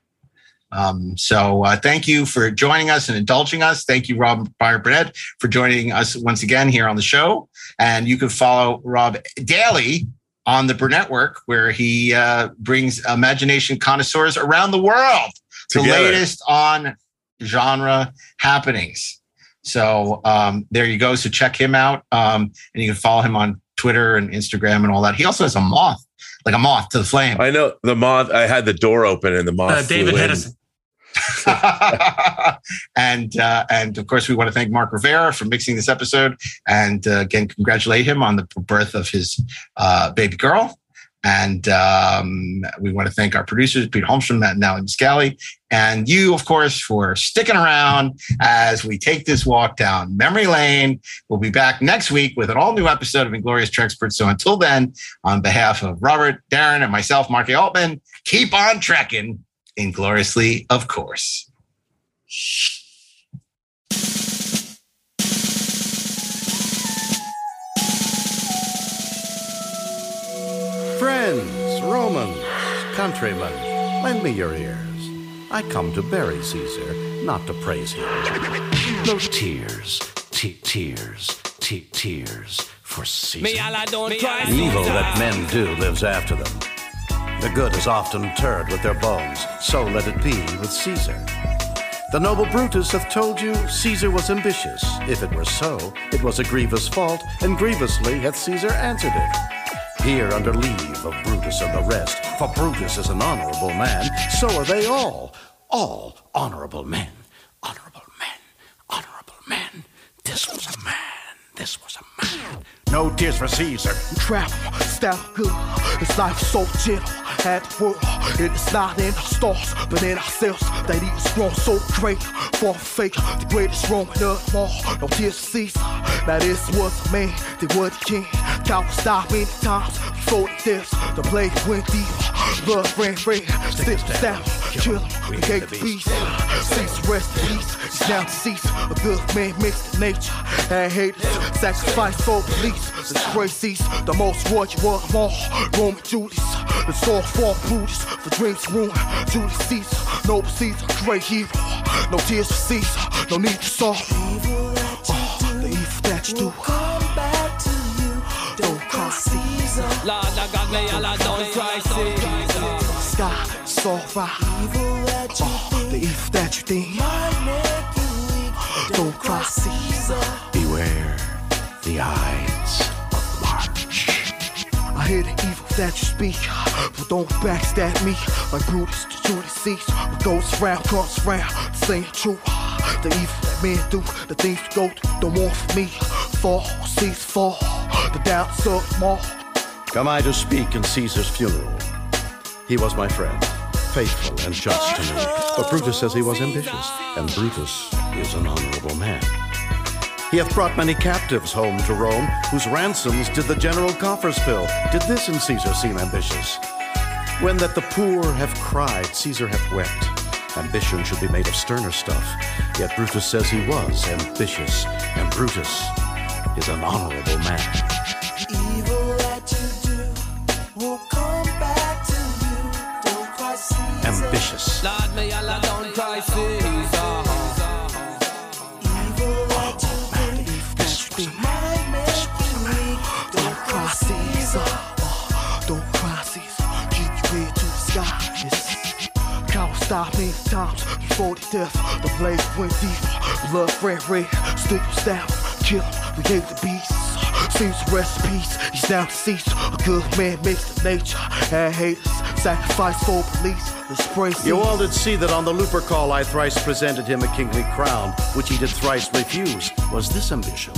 Um, so uh, thank you for joining us and indulging us. Thank you, Rob Meyer Burnett, for joining us once again here on the show. And you can follow Rob daily on the Burnett Work, where he uh, brings imagination connoisseurs around the world together. The latest on genre happenings. So um, there you go. So check him out, um, and you can follow him on Twitter and Instagram and all that. He also has a moth. Like a moth to the flame. I know the moth. I had the door open and the moth. Uh, David Hedison. and uh, and of course, we want to thank Mark Rivera for mixing this episode, and uh, again congratulate him on the birth of his uh, baby girl. And um, we want to thank our producers, Pete Holmstrom, Matt and Nally Miscali, and you, of course, for sticking around as we take this walk down memory lane. We'll be back next week with an all-new episode of Inglorious Trexperts. So until then, on behalf of Robert, Daren, and myself, Mark A. Altman, keep on trekking ingloriously, of course. Friends, Romans, countrymen, lend me your ears. I come to bury Caesar, not to praise him. No tears, te- tears, te- tears for Caesar. The evil that men do lives after them. The good is often turred with their bones, so let it be with Caesar. The noble Brutus hath told you Caesar was ambitious. If it were so, it was a grievous fault, and grievously hath Caesar answered it. Here under leave of Brutus and the rest, for Brutus is an honorable man, so are they all, all honorable men, honorable men, honorable men. This was a man, this was a man. No tears for Caesar. Travel, step good, it's life so gentle at work. It is not in our stars, but in ourselves, that he was grown so great, for fate, the greatest Roman of all. No tears for Caesar, that is what a man, they were the king. Cowards die many times before the deaths. The plague went deep. Blood ran red. Six down, kill him. The gate the beast. Cease, rest in peace. He's now deceased. A good man mixed in nature and hate. Sacrifice for beliefs. Disgrace ceased. The most royal war of all. Roman Julius. The sword for Brutus. The dreams ruined. Julius Caesar. Noble Caesar. Great hero. No tears for Caesar. No need to sorrow. Oh, the evil that you do. Caesar. Lord, I got me, I don't cry, Caesar. Sky, so far. Oh, the if that you think. Don't cry, Caesar. Beware the Ides of March. I hear the evil that you speak, but don't backstab me. Like Brutus to Julius Caesar. What goes round, comes round. This ain't true. The evil that men do, the things you go through, don't want for me. Fall, cease, fall. The doubts of more. Come I to speak in Caesar's funeral? He was my friend, faithful and just to me. But Brutus says he was ambitious, and Brutus is an honorable man. He hath brought many captives home to Rome, whose ransoms did the general coffers fill. Did this in Caesar seem ambitious? When that the poor have cried, Caesar hath wept. Ambition should be made of sterner stuff. Yet Brutus says he was ambitious, and Brutus is an honorable man. Evil that you do will come back to you. Don't cry, Caesar. Ambitious. Lord, may Allah don't cry, Caesar. Evil that you do. This was a man. This was a man. many times before the death, the blaze went deep. Blood red, red, stick him down, kill him, we gave the beast. Seems to rest in peace, he's now deceased. A good man makes the nature and haters sacrifice for police. Let's praise you. All did see that on the Looper call I thrice presented him a kingly crown, which he did thrice refuse. Was this ambition?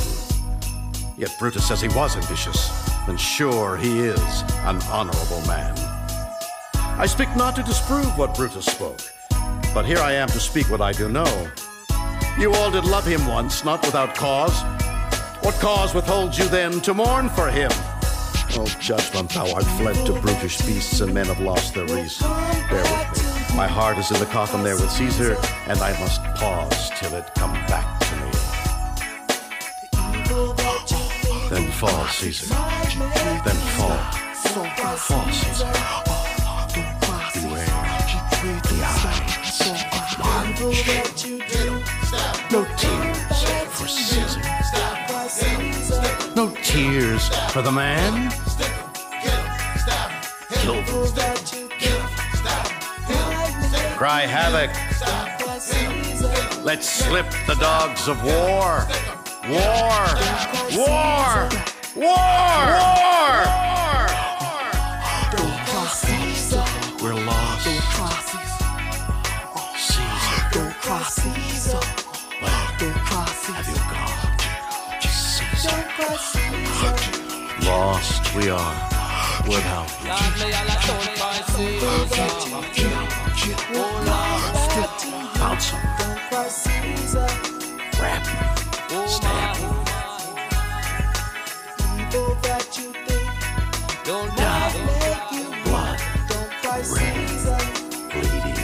Yet Brutus says he was ambitious, and sure he is an honorable man. I speak not to disprove what Brutus spoke, but here I am to speak what I do know. You all did love him once, not without cause. What cause withholds you then to mourn for him? Oh, judgment, thou art fled to brutish beasts, and men have lost their reason. Bear with me. My heart is in the coffin there with Caesar, and I must pause till it come back to me. Then fall, Caesar. Then fall. Fall, Caesar. Beware the eyes of March. No tears for Caesar. No tears for the man. Kill. Cry havoc. Let's slip the dogs of war. War. War. War. War. We're lost. Don't cross Caesar. Don't cross Caesar. Don't cross Caesar. Lost we are without you. Bounce him. Wrap him. Stab him. Down. Blood. Red. Bleeding.